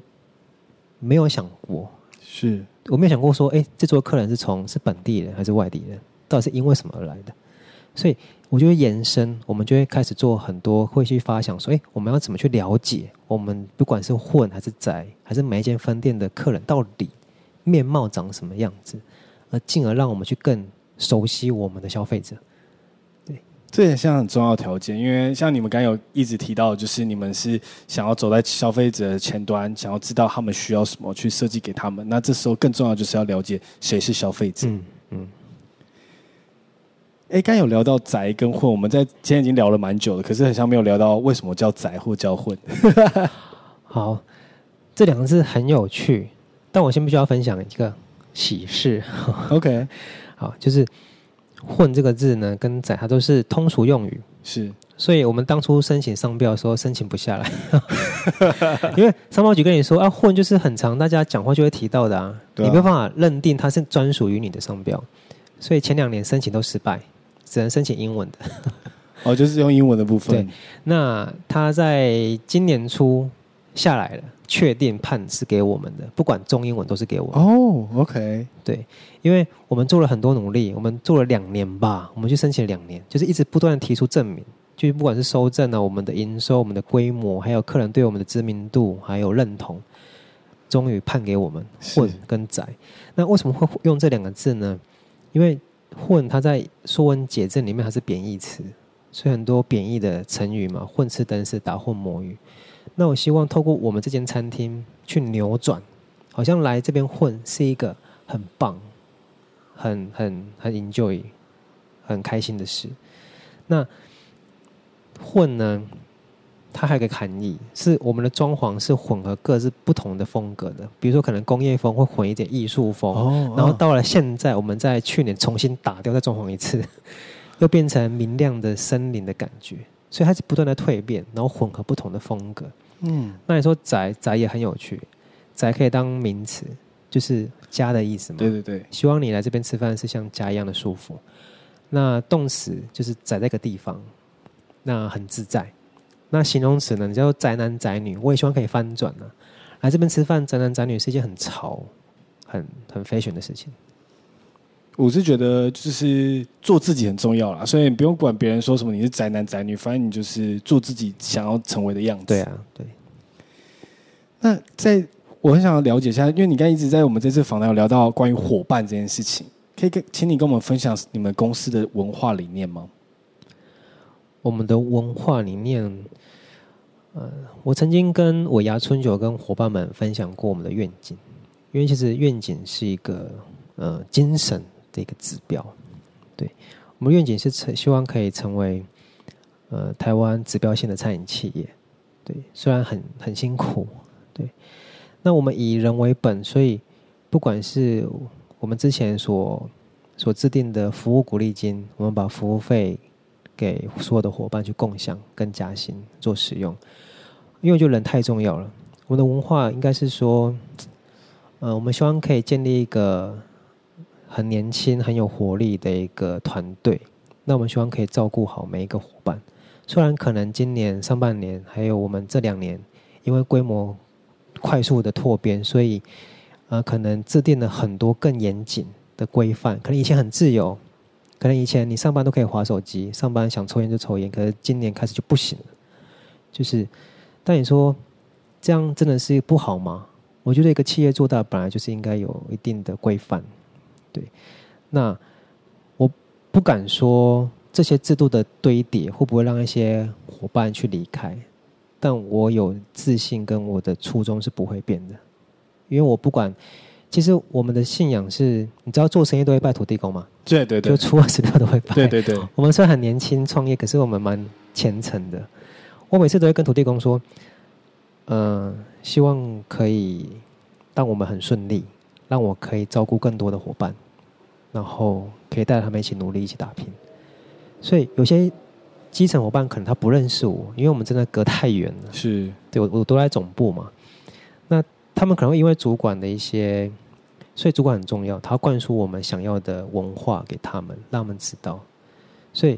没有想过。”是，我没有想过说，哎，这桌客人是从是本地人还是外地人，到底是因为什么而来的？所以，我就会延伸，我们就会开始做很多，会去发想说，哎，我们要怎么去了解我们不管是混还是宅，还是每一间分店的客人到底面貌长什么样子，而进而让我们去更熟悉我们的消费者。这也像很重要的条件，因为像你们刚才有一直提到，就是你们是想要走在消费者的前端，想要知道他们需要什么，去设计给他们。那这时候更重要的就是要了解谁是消费者。嗯嗯。哎，刚才有聊到宅跟混，我们在今天已经聊了蛮久了，可是很像没有聊到为什么叫宅或叫混。好，这两个字很有趣，但我先必须要分享一个喜事。OK， 好，就是。混这个字呢，跟宅它都是通俗用语，是，所以我们当初申请商标的时候申请不下来，因为商标局跟你说啊，混就是很常大家讲话就会提到的啊，啊你没有办法认定它是专属于你的商标，所以前两年申请都失败，只能申请英文的。哦，就是用英文的部分。对，那它在今年初下来了。确定判是给我们的，不管中英文都是给我们的。哦、oh, ，OK， 对，因为我们做了很多努力，我们做了两年吧，我们去申请了两年，就是一直不断的提出证明，就是不管是收证啊，我们的营收、我们的规模，还有客人对我们的知名度，还有认同，终于判给我们混跟宅。那为什么会用这两个字呢？因为混它在《说文解字》里面它是贬义词，所以很多贬义的成语嘛，混吃等死、打混摸鱼。那我希望透过我们这间餐厅去扭转好像来这边混是一个很棒、很很很 enjoy、很开心的事。那混呢，它还有一个含义，是我们的装潢是混合各自不同的风格的，比如说可能工业风会混一点艺术风， oh, oh. 然后到了现在，我们在去年重新打掉再装潢一次，又变成明亮的森林的感觉，所以它是不断的蜕变，然后混合不同的风格。嗯，那你说宅宅也很有趣，宅可以当名词，就是家的意思嘛。对对对，希望你来这边吃饭是像家一样的舒服。那动词就是宅在一个地方，那很自在。那形容词呢，你叫宅男宅女，我也希望可以翻转啊。来这边吃饭，宅男宅女是一件很潮、很很 fashion 的事情。我是觉得就是做自己很重要啦，所以你不用管别人说什么你是宅男宅女，反正你就是做自己想要成为的样子。对啊，对。那在我很想要了解一下，因为你刚才一直在我们这次访谈有聊到关于伙伴这件事情，可以跟请你跟我们分享你们公司的文化理念吗？我们的文化理念，呃，我曾经跟尾牙春酒跟伙伴们分享过我们的愿景，因为其实愿景是一个呃精神的一个指标，对，我们愿景是希望可以成为呃台湾指标性的餐饮企业，对，虽然很很辛苦，对，那我们以人为本，所以不管是我们之前所所制定的服务鼓励金，我们把服务费给所有的伙伴去共享跟加薪做使用，因为我觉得人太重要了，我们的文化应该是说，呃，我们希望可以建立一个很年轻、很有活力的一个团队。那我们希望可以照顾好每一个伙伴。虽然可能今年上半年还有我们这两年，因为规模快速的拓编，所以呃，可能制定了很多更严谨的规范。可能以前很自由，可能以前你上班都可以滑手机，上班想抽烟就抽烟，可是今年开始就不行了。就是，但你说这样真的是不好吗？我觉得一个企业做大本来就是应该有一定的规范。对，那我不敢说这些制度的堆叠会不会让一些伙伴去离开，但我有自信跟我的初衷是不会变的，因为我不管，其实我们的信仰是，你知道做生意都会拜土地公嘛，对对对，就初二十六都会拜，对对对。我们虽然很年轻创业，可是我们蛮虔诚的。我每次都会跟土地公说，呃，希望可以让我们很顺利，让我可以照顾更多的伙伴。然后可以带他们一起努力，一起打拼。所以有些基层伙伴可能他不认识我，因为我们真的隔太远了。是，对，我我都在总部嘛。那他们可能会因为主管的一些，所以主管很重要，他要灌输我们想要的文化给他们，让他们知道。所以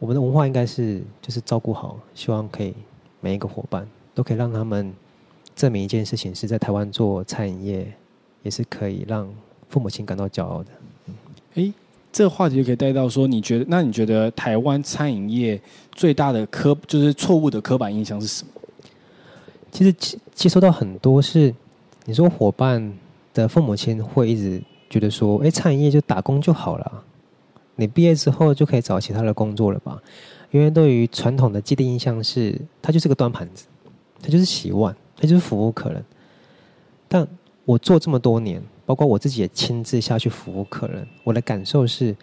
我们的文化应该是就是照顾好，希望可以每一个伙伴都可以让他们证明一件事情是在台湾做餐饮业，也是可以让父母亲感到骄傲的。哎，这个话题就可以带到说，你觉得那你觉得台湾餐饮业最大的刻就是错误的刻板印象是什么？其实接收到很多是，你说伙伴的父母亲会一直觉得说，哎，餐饮业就打工就好了，你毕业之后就可以找其他的工作了吧？因为对于传统的既定印象是，它就是个端盘子，它就是洗碗，它就是服务客人。但我做这么多年，包括我自己也亲自下去服务客人，我的感受是，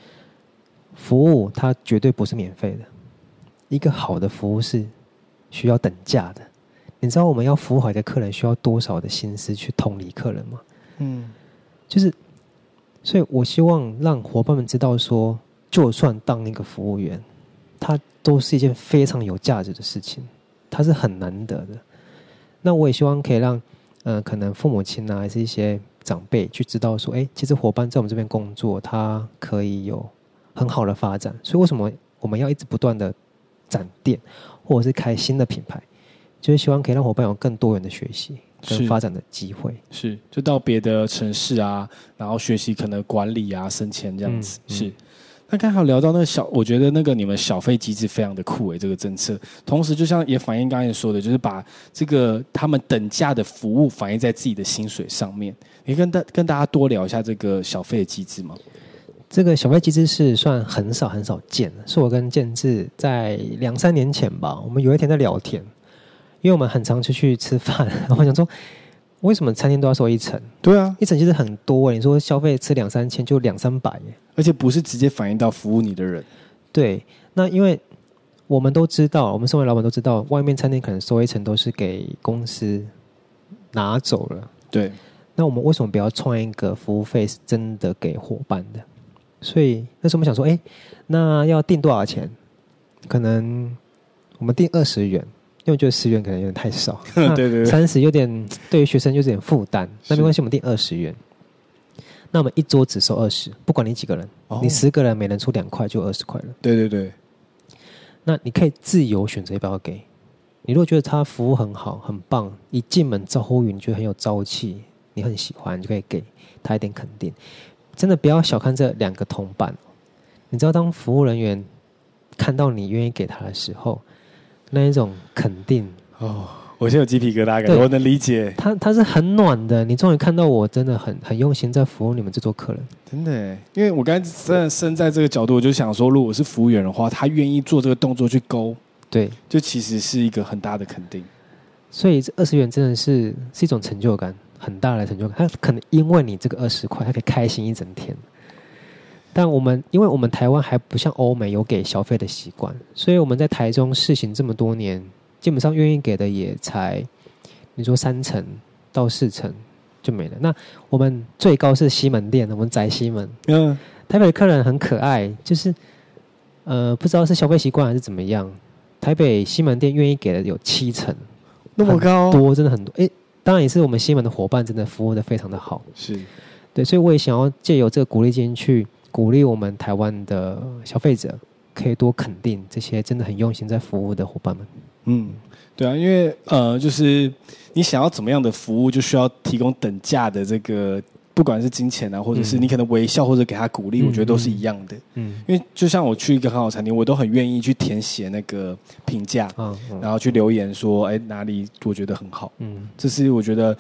服务它绝对不是免费的。一个好的服务是需要等价的。你知道我们要服务好一个客人需要多少的心思去同理客人吗？嗯，就是，所以我希望让伙伴们知道说，就算当一个服务员，它都是一件非常有价值的事情，它是很难得的。那我也希望可以让，呃，可能父母亲啊，还是一些长辈去知道说，哎，其实伙伴在我们这边工作，他可以有很好的发展。所以为什么我们要一直不断的展店，或者是开新的品牌，就是希望可以让伙伴有更多元的学习跟发展的机会。是，是就到别的城市啊，然后学习可能管理啊、升迁这样子。嗯嗯、是。那刚好聊到那个小，我觉得那个你们小费机制非常的酷诶、欸，这个政策。同时，就像也反映刚才说的，就是把这个他们等价的服务反映在自己的薪水上面。你跟大跟大家多聊一下这个小费的机制吗？这个小费机制是算很少很少见，是我跟建志在两三年前吧，我们有一天在聊天，因为我们很常出去吃饭，我想说，为什么餐厅都要收一成？对啊，一成其实很多耶，你说消费吃两三千就两三百耶，而且不是直接反映到服务你的人。对，那因为我们都知道，我们身为老板都知道，外面餐厅可能收一成都是给公司拿走了。对，那我们为什么不要创一个服务费是真的给伙伴的？所以那时候我们想说，哎，那要定多少钱？可能我们定二十元。因为我觉得十元可能有点太少，对对对，三十有点对于学生有点负担，那没关系，我们定二十元。那我们一桌只收二十，不管你几个人，哦、你十个人每人出两块就二十块了。对对对，那你可以自由选择要不要给。你如果觉得他服务很好、很棒，一进门招呼语你觉得很有朝气，你很喜欢，你就可以给他一点肯定。真的不要小看这两个铜板，你知道，当服务人员看到你愿意给他的时候。那一种肯定哦，我现在有鸡皮疙瘩感觉，我能理解。他他是很暖的，你终于看到我真的很很用心在服务你们这桌客人，真的。因为我刚才真的身在这个角度，我就想说，如果我是服务员的话，他愿意做这个动作去勾，对，就其实是一个很大的肯定。所以这二十元真的是是一种成就感，很大的成就感。他可能因为你这个二十块，他可以开心一整天。但我们因为我们台湾还不像欧美有给消费的习惯，所以我们在台中试行这么多年，基本上愿意给的也才你说三成到四成就没了。那我们最高是西门店，我们宅西门，嗯，台北的客人很可爱，就是呃不知道是消费习惯还是怎么样，台北西门店愿意给的有七成，那么高，很多，真的很多。哎，当然也是我们西门的伙伴真的服务的非常的好，是对，所以我也想要借由这个鼓励金去。鼓励我们台湾的消费者可以多肯定这些真的很用心在服务的伙伴们。嗯，对啊，因为呃，就是你想要怎么样的服务，就需要提供等价的这个，不管是金钱啊，或者是你可能微笑或者给他鼓励，嗯、我觉得都是一样的。嗯，因为就像我去一个很好的餐厅，我都很愿意去填写那个评价，嗯嗯、然后去留言说，哎，哪里我觉得很好。嗯，这是我觉得。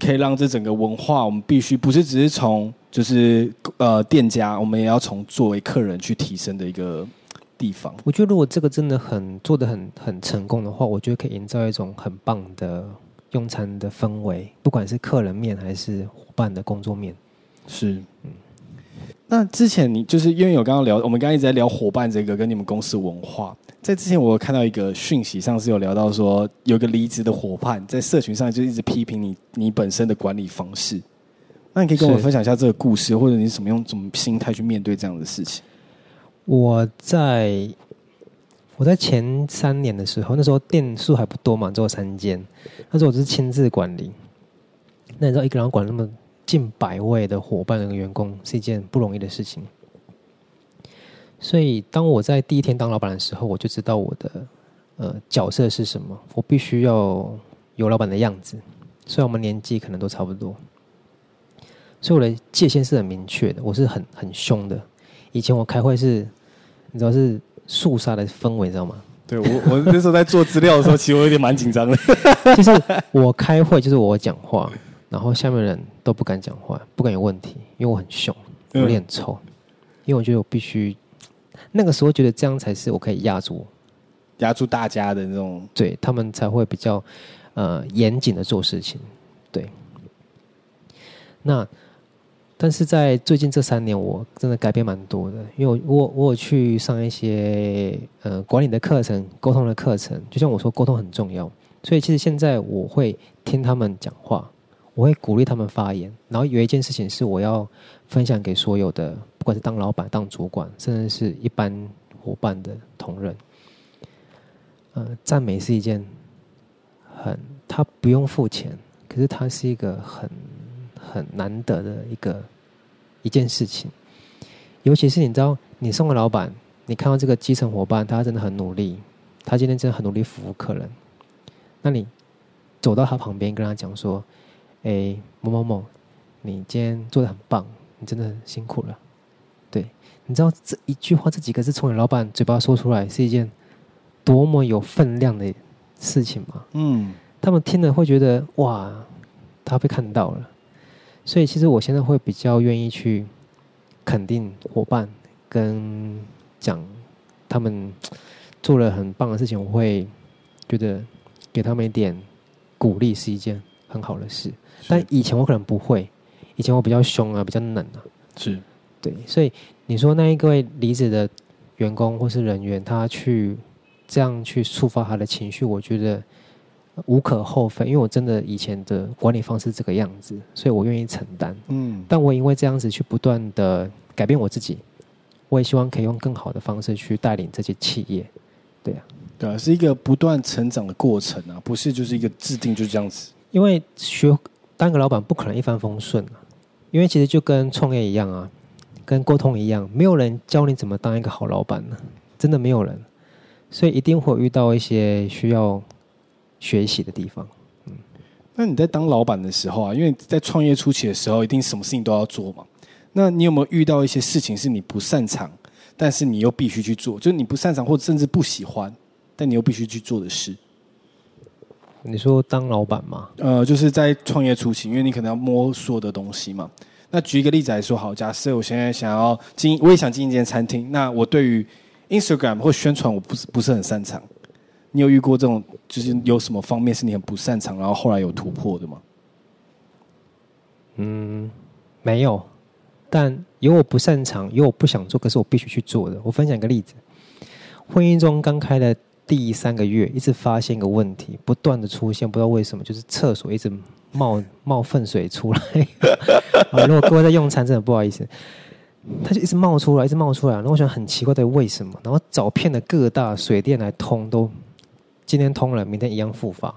可以让这整个文化，我们必须不是只是从就是呃店家，我们也要从作为客人去提升的一个地方。我觉得如果这个真的很做得很很成功的话，我觉得可以营造一种很棒的用餐的氛围，不管是客人面还是伙伴的工作面。是，嗯。那之前你就是因为有刚刚聊，我们刚刚一直在聊伙伴这个跟你们公司文化。在之前我有看到一个讯息上是有聊到说，有一个离职的伙伴在社群上就一直批评你你本身的管理方式。那你可以跟我分享一下这个故事，或者你是怎么用什么心态去面对这样的事情？我在我在前三年的时候，那时候店数还不多嘛，只有三间，那时候我就是亲自管理。那你知道一个人管那么？近百位的伙伴跟员工是一件不容易的事情，所以当我在第一天当老板的时候，我就知道我的呃角色是什么，我必须要有老板的样子。虽然我们年纪可能都差不多，所以我的界限是很明确的，我是很很凶的。以前我开会是，你知道是肃杀的氛围，你知道吗？对，我我那时候在做资料的时候，其实我有点蛮紧张的。就是我开会，就是我讲话。然后下面的人都不敢讲话，不敢有问题，因为我很凶，我脸很臭，嗯、因为我觉得我必须，那个时候觉得这样才是我可以压住，压住大家的那种，对他们才会比较呃严谨的做事情，对。那但是在最近这三年，我真的改变蛮多的，因为我我我有去上一些呃管理的课程、沟通的课程，就像我说，沟通很重要，所以其实现在我会听他们讲话。我会鼓励他们发言，然后有一件事情是我要分享给所有的，不管是当老板、当主管，甚至是一般伙伴的同仁。呃，赞美是一件很，他不用付钱，可是它是一个很很难得的一个一件事情。尤其是你知道，你身为老板，你看到这个基层伙伴，他真的很努力，他今天真的很努力服务客人，那你走到他旁边跟他讲说。哎，某某某，你今天做得很棒，你真的辛苦了。对，你知道这一句话，这几个字从你老板嘴巴说出来，是一件多么有分量的事情吗？嗯，他们听了会觉得哇，他被看到了。所以其实我现在会比较愿意去肯定伙伴，跟讲他们做了很棒的事情，我会觉得给他们一点鼓励是一件很好的事。但以前我可能不会，以前我比较凶啊，比较冷啊。是，对，所以你说那一位离职的员工或是人员，他去这样去触发他的情绪，我觉得无可厚非，因为我真的以前的管理方式这个样子，所以我愿意承担。嗯，但我因为这样子去不断的改变我自己，我也希望可以用更好的方式去带领这些企业。对啊，对啊，是一个不断成长的过程啊，不是就是一个制定就这样子。因为学当个老板不可能一帆风顺啊，因为其实就跟创业一样啊，跟沟通一样，没有人教你怎么当一个好老板呢、啊，真的没有人，所以一定会遇到一些需要学习的地方。嗯，那你在当老板的时候啊，因为在创业初期的时候，一定什么事情都要做嘛。那你有没有遇到一些事情是你不擅长，但是你又必须去做，就是你不擅长或甚至不喜欢，但你又必须去做的事？你说当老板吗？呃，就是在创业初期，因为你可能要摸索的东西嘛。那举一个例子来说，好，假设我现在想要经营，我也想经营一间餐厅，那我对于 Instagram 或宣传我不是不是很擅长。你有遇过这种，就是有什么方面是你很不擅长，然后后来有突破的吗？嗯，没有。但有我不擅长，有我不想做，可是我必须去做的。我分享一个例子：婚姻中刚开的第三个月，一直发现一个问题，不断的出现，不知道为什么，就是厕所一直冒冒粪水出来、啊。如果各位在用餐，真的不好意思。它就一直冒出来，一直冒出来。然后我想很奇怪的为什么，然后找遍了各大水电来通都。今天通了，明天一样复发。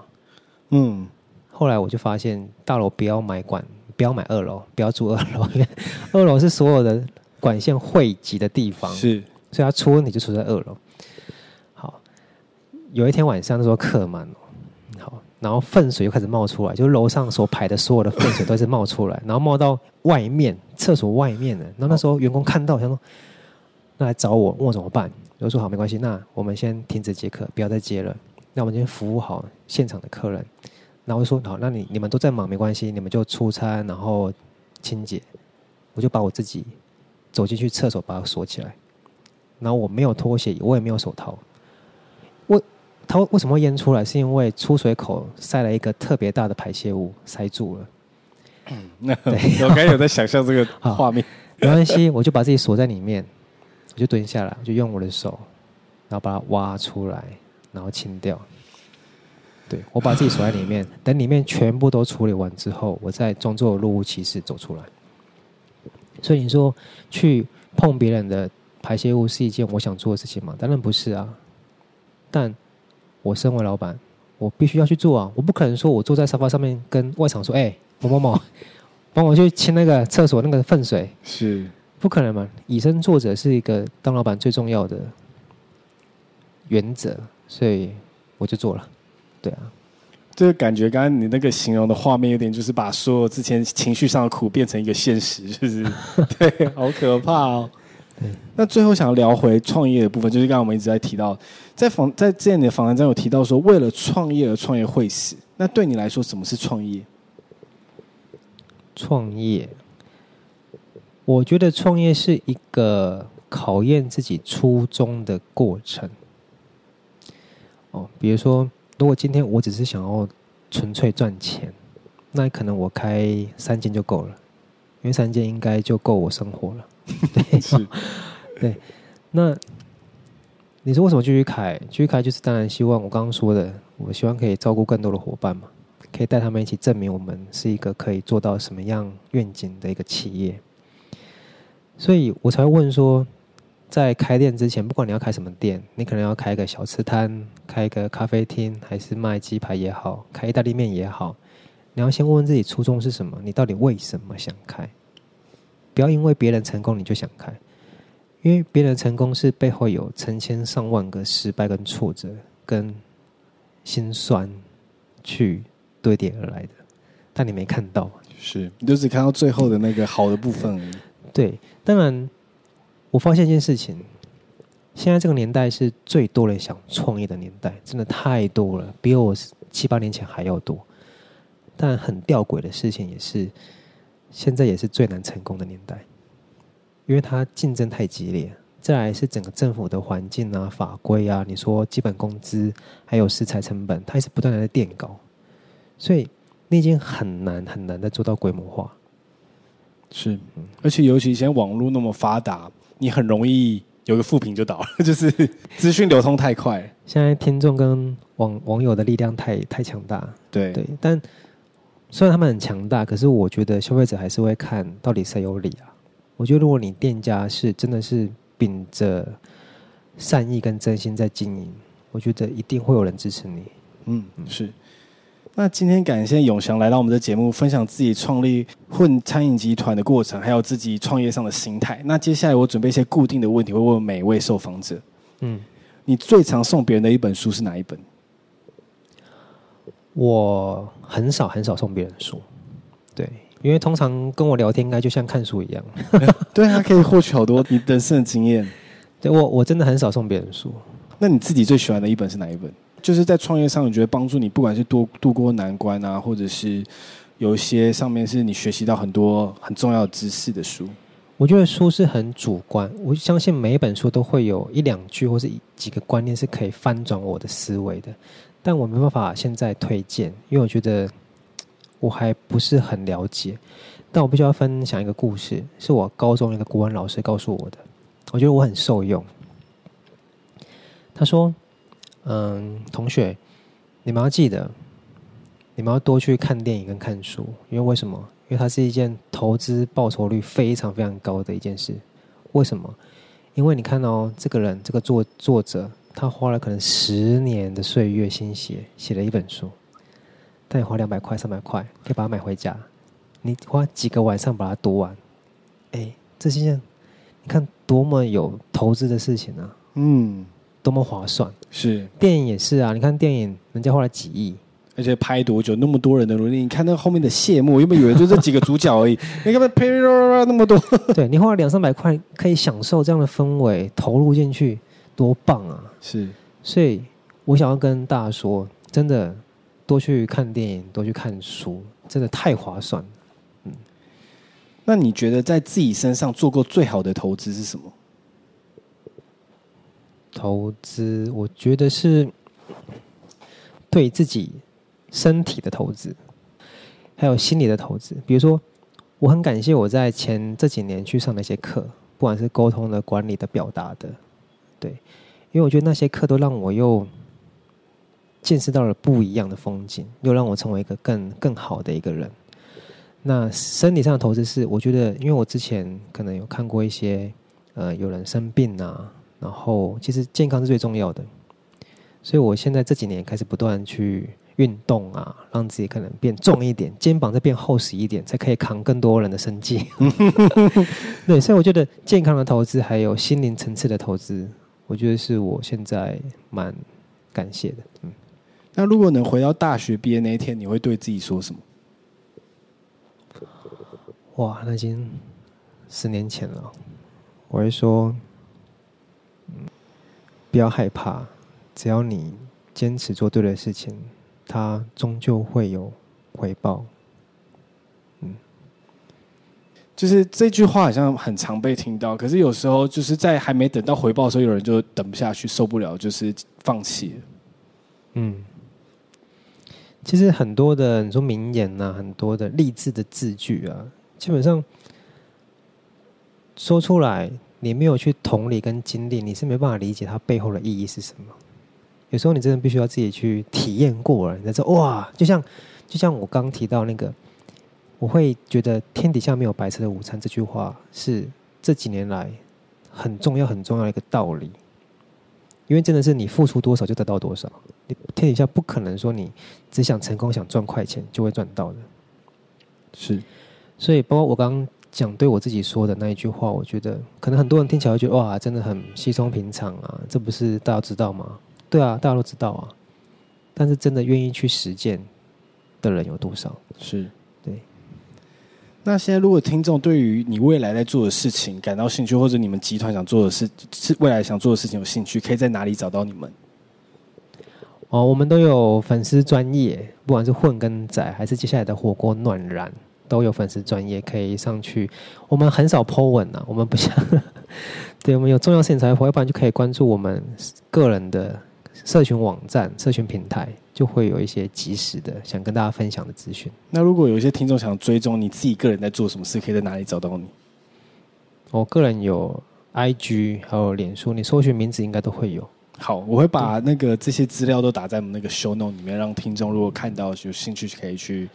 嗯，后来我就发现，大楼不要买管，不要买二楼，不要住二楼，因为二楼是所有的管线汇集的地方，是，所以它出问题就出在二楼。好，有一天晚上那时候客满了，好，然后粪水又开始冒出来，就是楼上所排的所有的粪水都是冒出来，然后冒到外面厕所外面了。然后那时候员工看到，想说，那来找我，问我怎么办？我说好，没关系，那我们先停止接客，不要再接了。那我们今天服务好现场的客人，然后我说好，那你你们都在忙没关系，你们就出餐，然后清洁。我就把我自己走进去厕所，把它锁起来。然后我没有拖鞋，我也没有手套。我它为什么会淹出来？是因为出水口塞了一个特别大的排泄物，塞住了。嗯，那我刚才有在想象这个画面。没关系，我就把自己锁在里面，我就蹲下来，我就用我的手，然后把它挖出来。然后清掉，对，我把自己锁在里面，等里面全部都处理完之后，我再装作若无其事走出来。所以你说去碰别人的排泄物是一件我想做的事情吗？当然不是啊。但我身为老板，我必须要去做啊！我不可能说我坐在沙发上面跟外场说：“哎、欸，某某某，帮我去清那个厕所那个粪水。”是，不可能嘛！以身作则是一个当老板最重要的原则。所以我就做了，对啊，这个感觉，刚刚你那个形容的画面有点就是把所有之前情绪上的苦变成一个现实，就是对，好可怕哦。那最后想聊回创业的部分，就是刚刚我们一直在提到，在访在之前的访谈中有提到说，为了创业而创业会死。那对你来说，什么是创业？创业，我觉得创业是一个考验自己初衷的过程。哦，比如说，如果今天我只是想要纯粹赚钱，那可能我开三间就够了，因为三间应该就够我生活了。对，是，对。那你说为什么继续开？继续开就是当然希望我刚刚说的，我希望可以照顾更多的伙伴嘛，可以带他们一起证明我们是一个可以做到什么样愿景的一个企业。所以我才会问说。在开店之前，不管你要开什么店，你可能要开一个小吃摊，开一个咖啡厅，还是卖鸡排也好，开意大利面也好，你要先问问自己初衷是什么，你到底为什么想开？不要因为别人成功你就想开，因为别人成功是背后有成千上万个失败跟挫折跟心酸去堆叠而来的，但你没看到，是你就只看到最后的那个好的部分而已。对，当然。我发现一件事情，现在这个年代是最多人想创业的年代，真的太多了，比我七八年前还要多。但很吊诡的事情也是，现在也是最难成功的年代，因为它竞争太激烈。再来是整个政府的环境啊、法规啊，你说基本工资还有食材成本，它一直不断的在垫高，所以你已经很难很难再做到规模化。是，而且尤其现在网络那么发达，你很容易有个负评就倒了，就是资讯流通太快。现在听众跟 网, 网友的力量太太强大， 对, 对但虽然他们很强大，可是我觉得消费者还是会看到底谁有理啊。我觉得如果你店家是真的是秉着善意跟真心在经营，我觉得一定会有人支持你。嗯，是。那今天感谢永翔来到我们的节目，分享自己创立混餐饮集团的过程，还有自己创业上的心态。那接下来我准备一些固定的问题，会问每位受访者。嗯，你最常送别人的一本书是哪一本？我很少很少送别人书，对，因为通常跟我聊天应该就像看书一样。对啊，可以获取好多你人生的经验。对，我我真的很少送别人书。那你自己最喜欢的一本是哪一本？就是在创业上你觉得帮助你不管是多度过难关啊，或者是有一些上面是你学习到很多很重要的知识的书。我觉得书是很主观，我相信每一本书都会有一两句或是几个观念是可以翻转我的思维的，但我没办法现在推荐，因为我觉得我还不是很了解。但我必须要分享一个故事，是我高中一个国文老师告诉我的，我觉得我很受用。他说，嗯，同学，你们要记得，你们要多去看电影跟看书，因为为什么？因为它是一件投资报酬率非常非常高的一件事。为什么？因为你看哦，这个人，这个作作者，他花了可能十年的岁月心血写了一本书，但你花两百块、三百块可以把它买回家，你花几个晚上把它读完，哎，这是一件你看多么有投资的事情啊！嗯。多么划算。是，电影也是啊，你看电影人家花了几亿，而且拍多久，那么多人的努力，你看那后面的谢幕，原本以为就这几个主角而已，你看拍那么多，对，你花了两三百块可以享受这样的氛围，投入进去多棒啊。是，所以我想要跟大家说，真的多去看电影，多去看书，真的太划算了。嗯，那你觉得在自己身上做过最好的投资是什么？投资，我觉得是对自己身体的投资，还有心理的投资。比如说，我很感谢我在前这几年去上那些课，不管是沟通的、管理的、表达的，对，因为我觉得那些课都让我又见识到了不一样的风景，又让我成为一个更更好的一个人。那身体上的投资是，我觉得，因为我之前可能有看过一些，呃，有人生病啊。然后其实健康是最重要的，所以我现在这几年开始不断去运动啊，让自己可能变重一点，肩膀再变厚实一点，才可以扛更多人的生计。对，所以我觉得健康的投资还有心灵层次的投资，我觉得是我现在蛮感谢的。嗯，那如果能回到大学毕业那一天，你会对自己说什么？哇，那已经十年前了，我会说，不要害怕，只要你坚持做对的事情，它终究会有回报。嗯，就是这句话好像很常被听到，可是有时候就是在还没等到回报的时候，有人就等不下去，受不了，就是放弃了。嗯，其实很多的你说名言啊，很多的励志的字句啊，基本上说出来，你没有去同理跟经历，你是没办法理解它背后的意义是什么。有时候你真的必须要自己去体验过了，你才知道哇！就像就像我刚提到那个，我会觉得天底下没有白吃的午餐这句话是这几年来很重要很重要的一个道理，因为真的是你付出多少就得到多少，你天底下不可能说你只想成功想赚快钱就会赚到的。是，所以包括我刚刚讲对我自己说的那一句话，我觉得可能很多人听起来会觉得哇，真的很稀松平常啊，这不是大家知道吗？对啊，大家都知道啊，但是真的愿意去实践的人有多少？是，对。那现在如果听众对于你未来在做的事情感到兴趣，或者你们集团想做的事，未来想做的事情有兴趣，可以在哪里找到你们？哦，我们都有粉丝专页，不管是混跟宅，还是接下来的火锅暖燃。都有粉丝专页可以上去，我们很少 po 文啊，我们不像，对，我们有重要事情才 po， 要不然就可以关注我们个人的社群网站、社群平台就会有一些及时的想跟大家分享的资讯。那如果有一些听众想追踪你自己个人在做什么事，可以在哪里找到你？我个人有 I G 还有脸书，你搜寻名字应该都会有。好，我会把那个这些资料都打在我们那个 show note 里面，让听众如果看到有兴趣可以去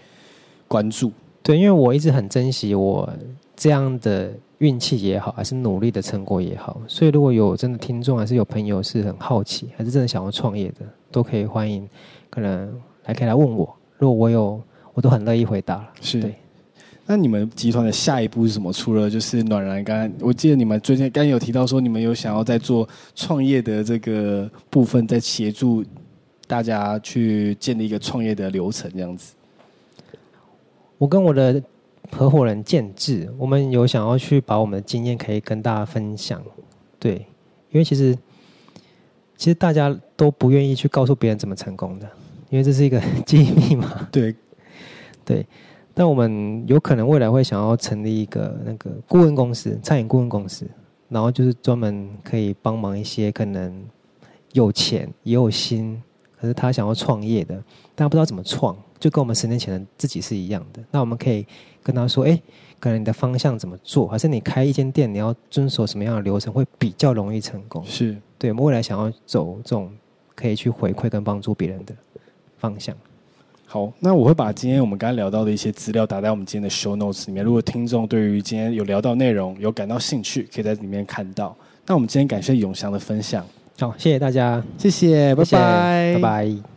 关注。对，因为我一直很珍惜我这样的运气也好，还是努力的成果也好，所以如果有真的听众还是有朋友是很好奇，还是真的想要创业的，都可以欢迎，可能还可以来问我，如果我有，我都很乐意回答。是，对。那你们集团的下一步是什么？除了就是暖然，刚刚我记得你们最近刚刚有提到说你们有想要在做创业的这个部分，在协助大家去建立一个创业的流程这样子。我跟我的合伙人建制，我们有想要去把我们的经验可以跟大家分享，对，因为其实其实大家都不愿意去告诉别人怎么成功的，因为这是一个机密嘛。对，对。但我们有可能未来会想要成立一个那个顾问公司，餐饮顾问公司，然后就是专门可以帮忙一些可能有钱也有心，可是他想要创业的，但不知道怎么创。就跟我们十年前的自己是一样的，那我们可以跟他说，哎，可能你的方向怎么做，还是你开一间店你要遵守什么样的流程会比较容易成功。是，对，我们未来想要走这种可以去回馈跟帮助别人的方向。好，那我会把今天我们刚刚聊到的一些资料打在我们今天的 show notes 里面，如果听众对于今天有聊到内容有感到兴趣，可以在里面看到。那我们今天感谢永翔的分享。好，谢谢大家。谢谢，拜拜，谢谢，拜拜。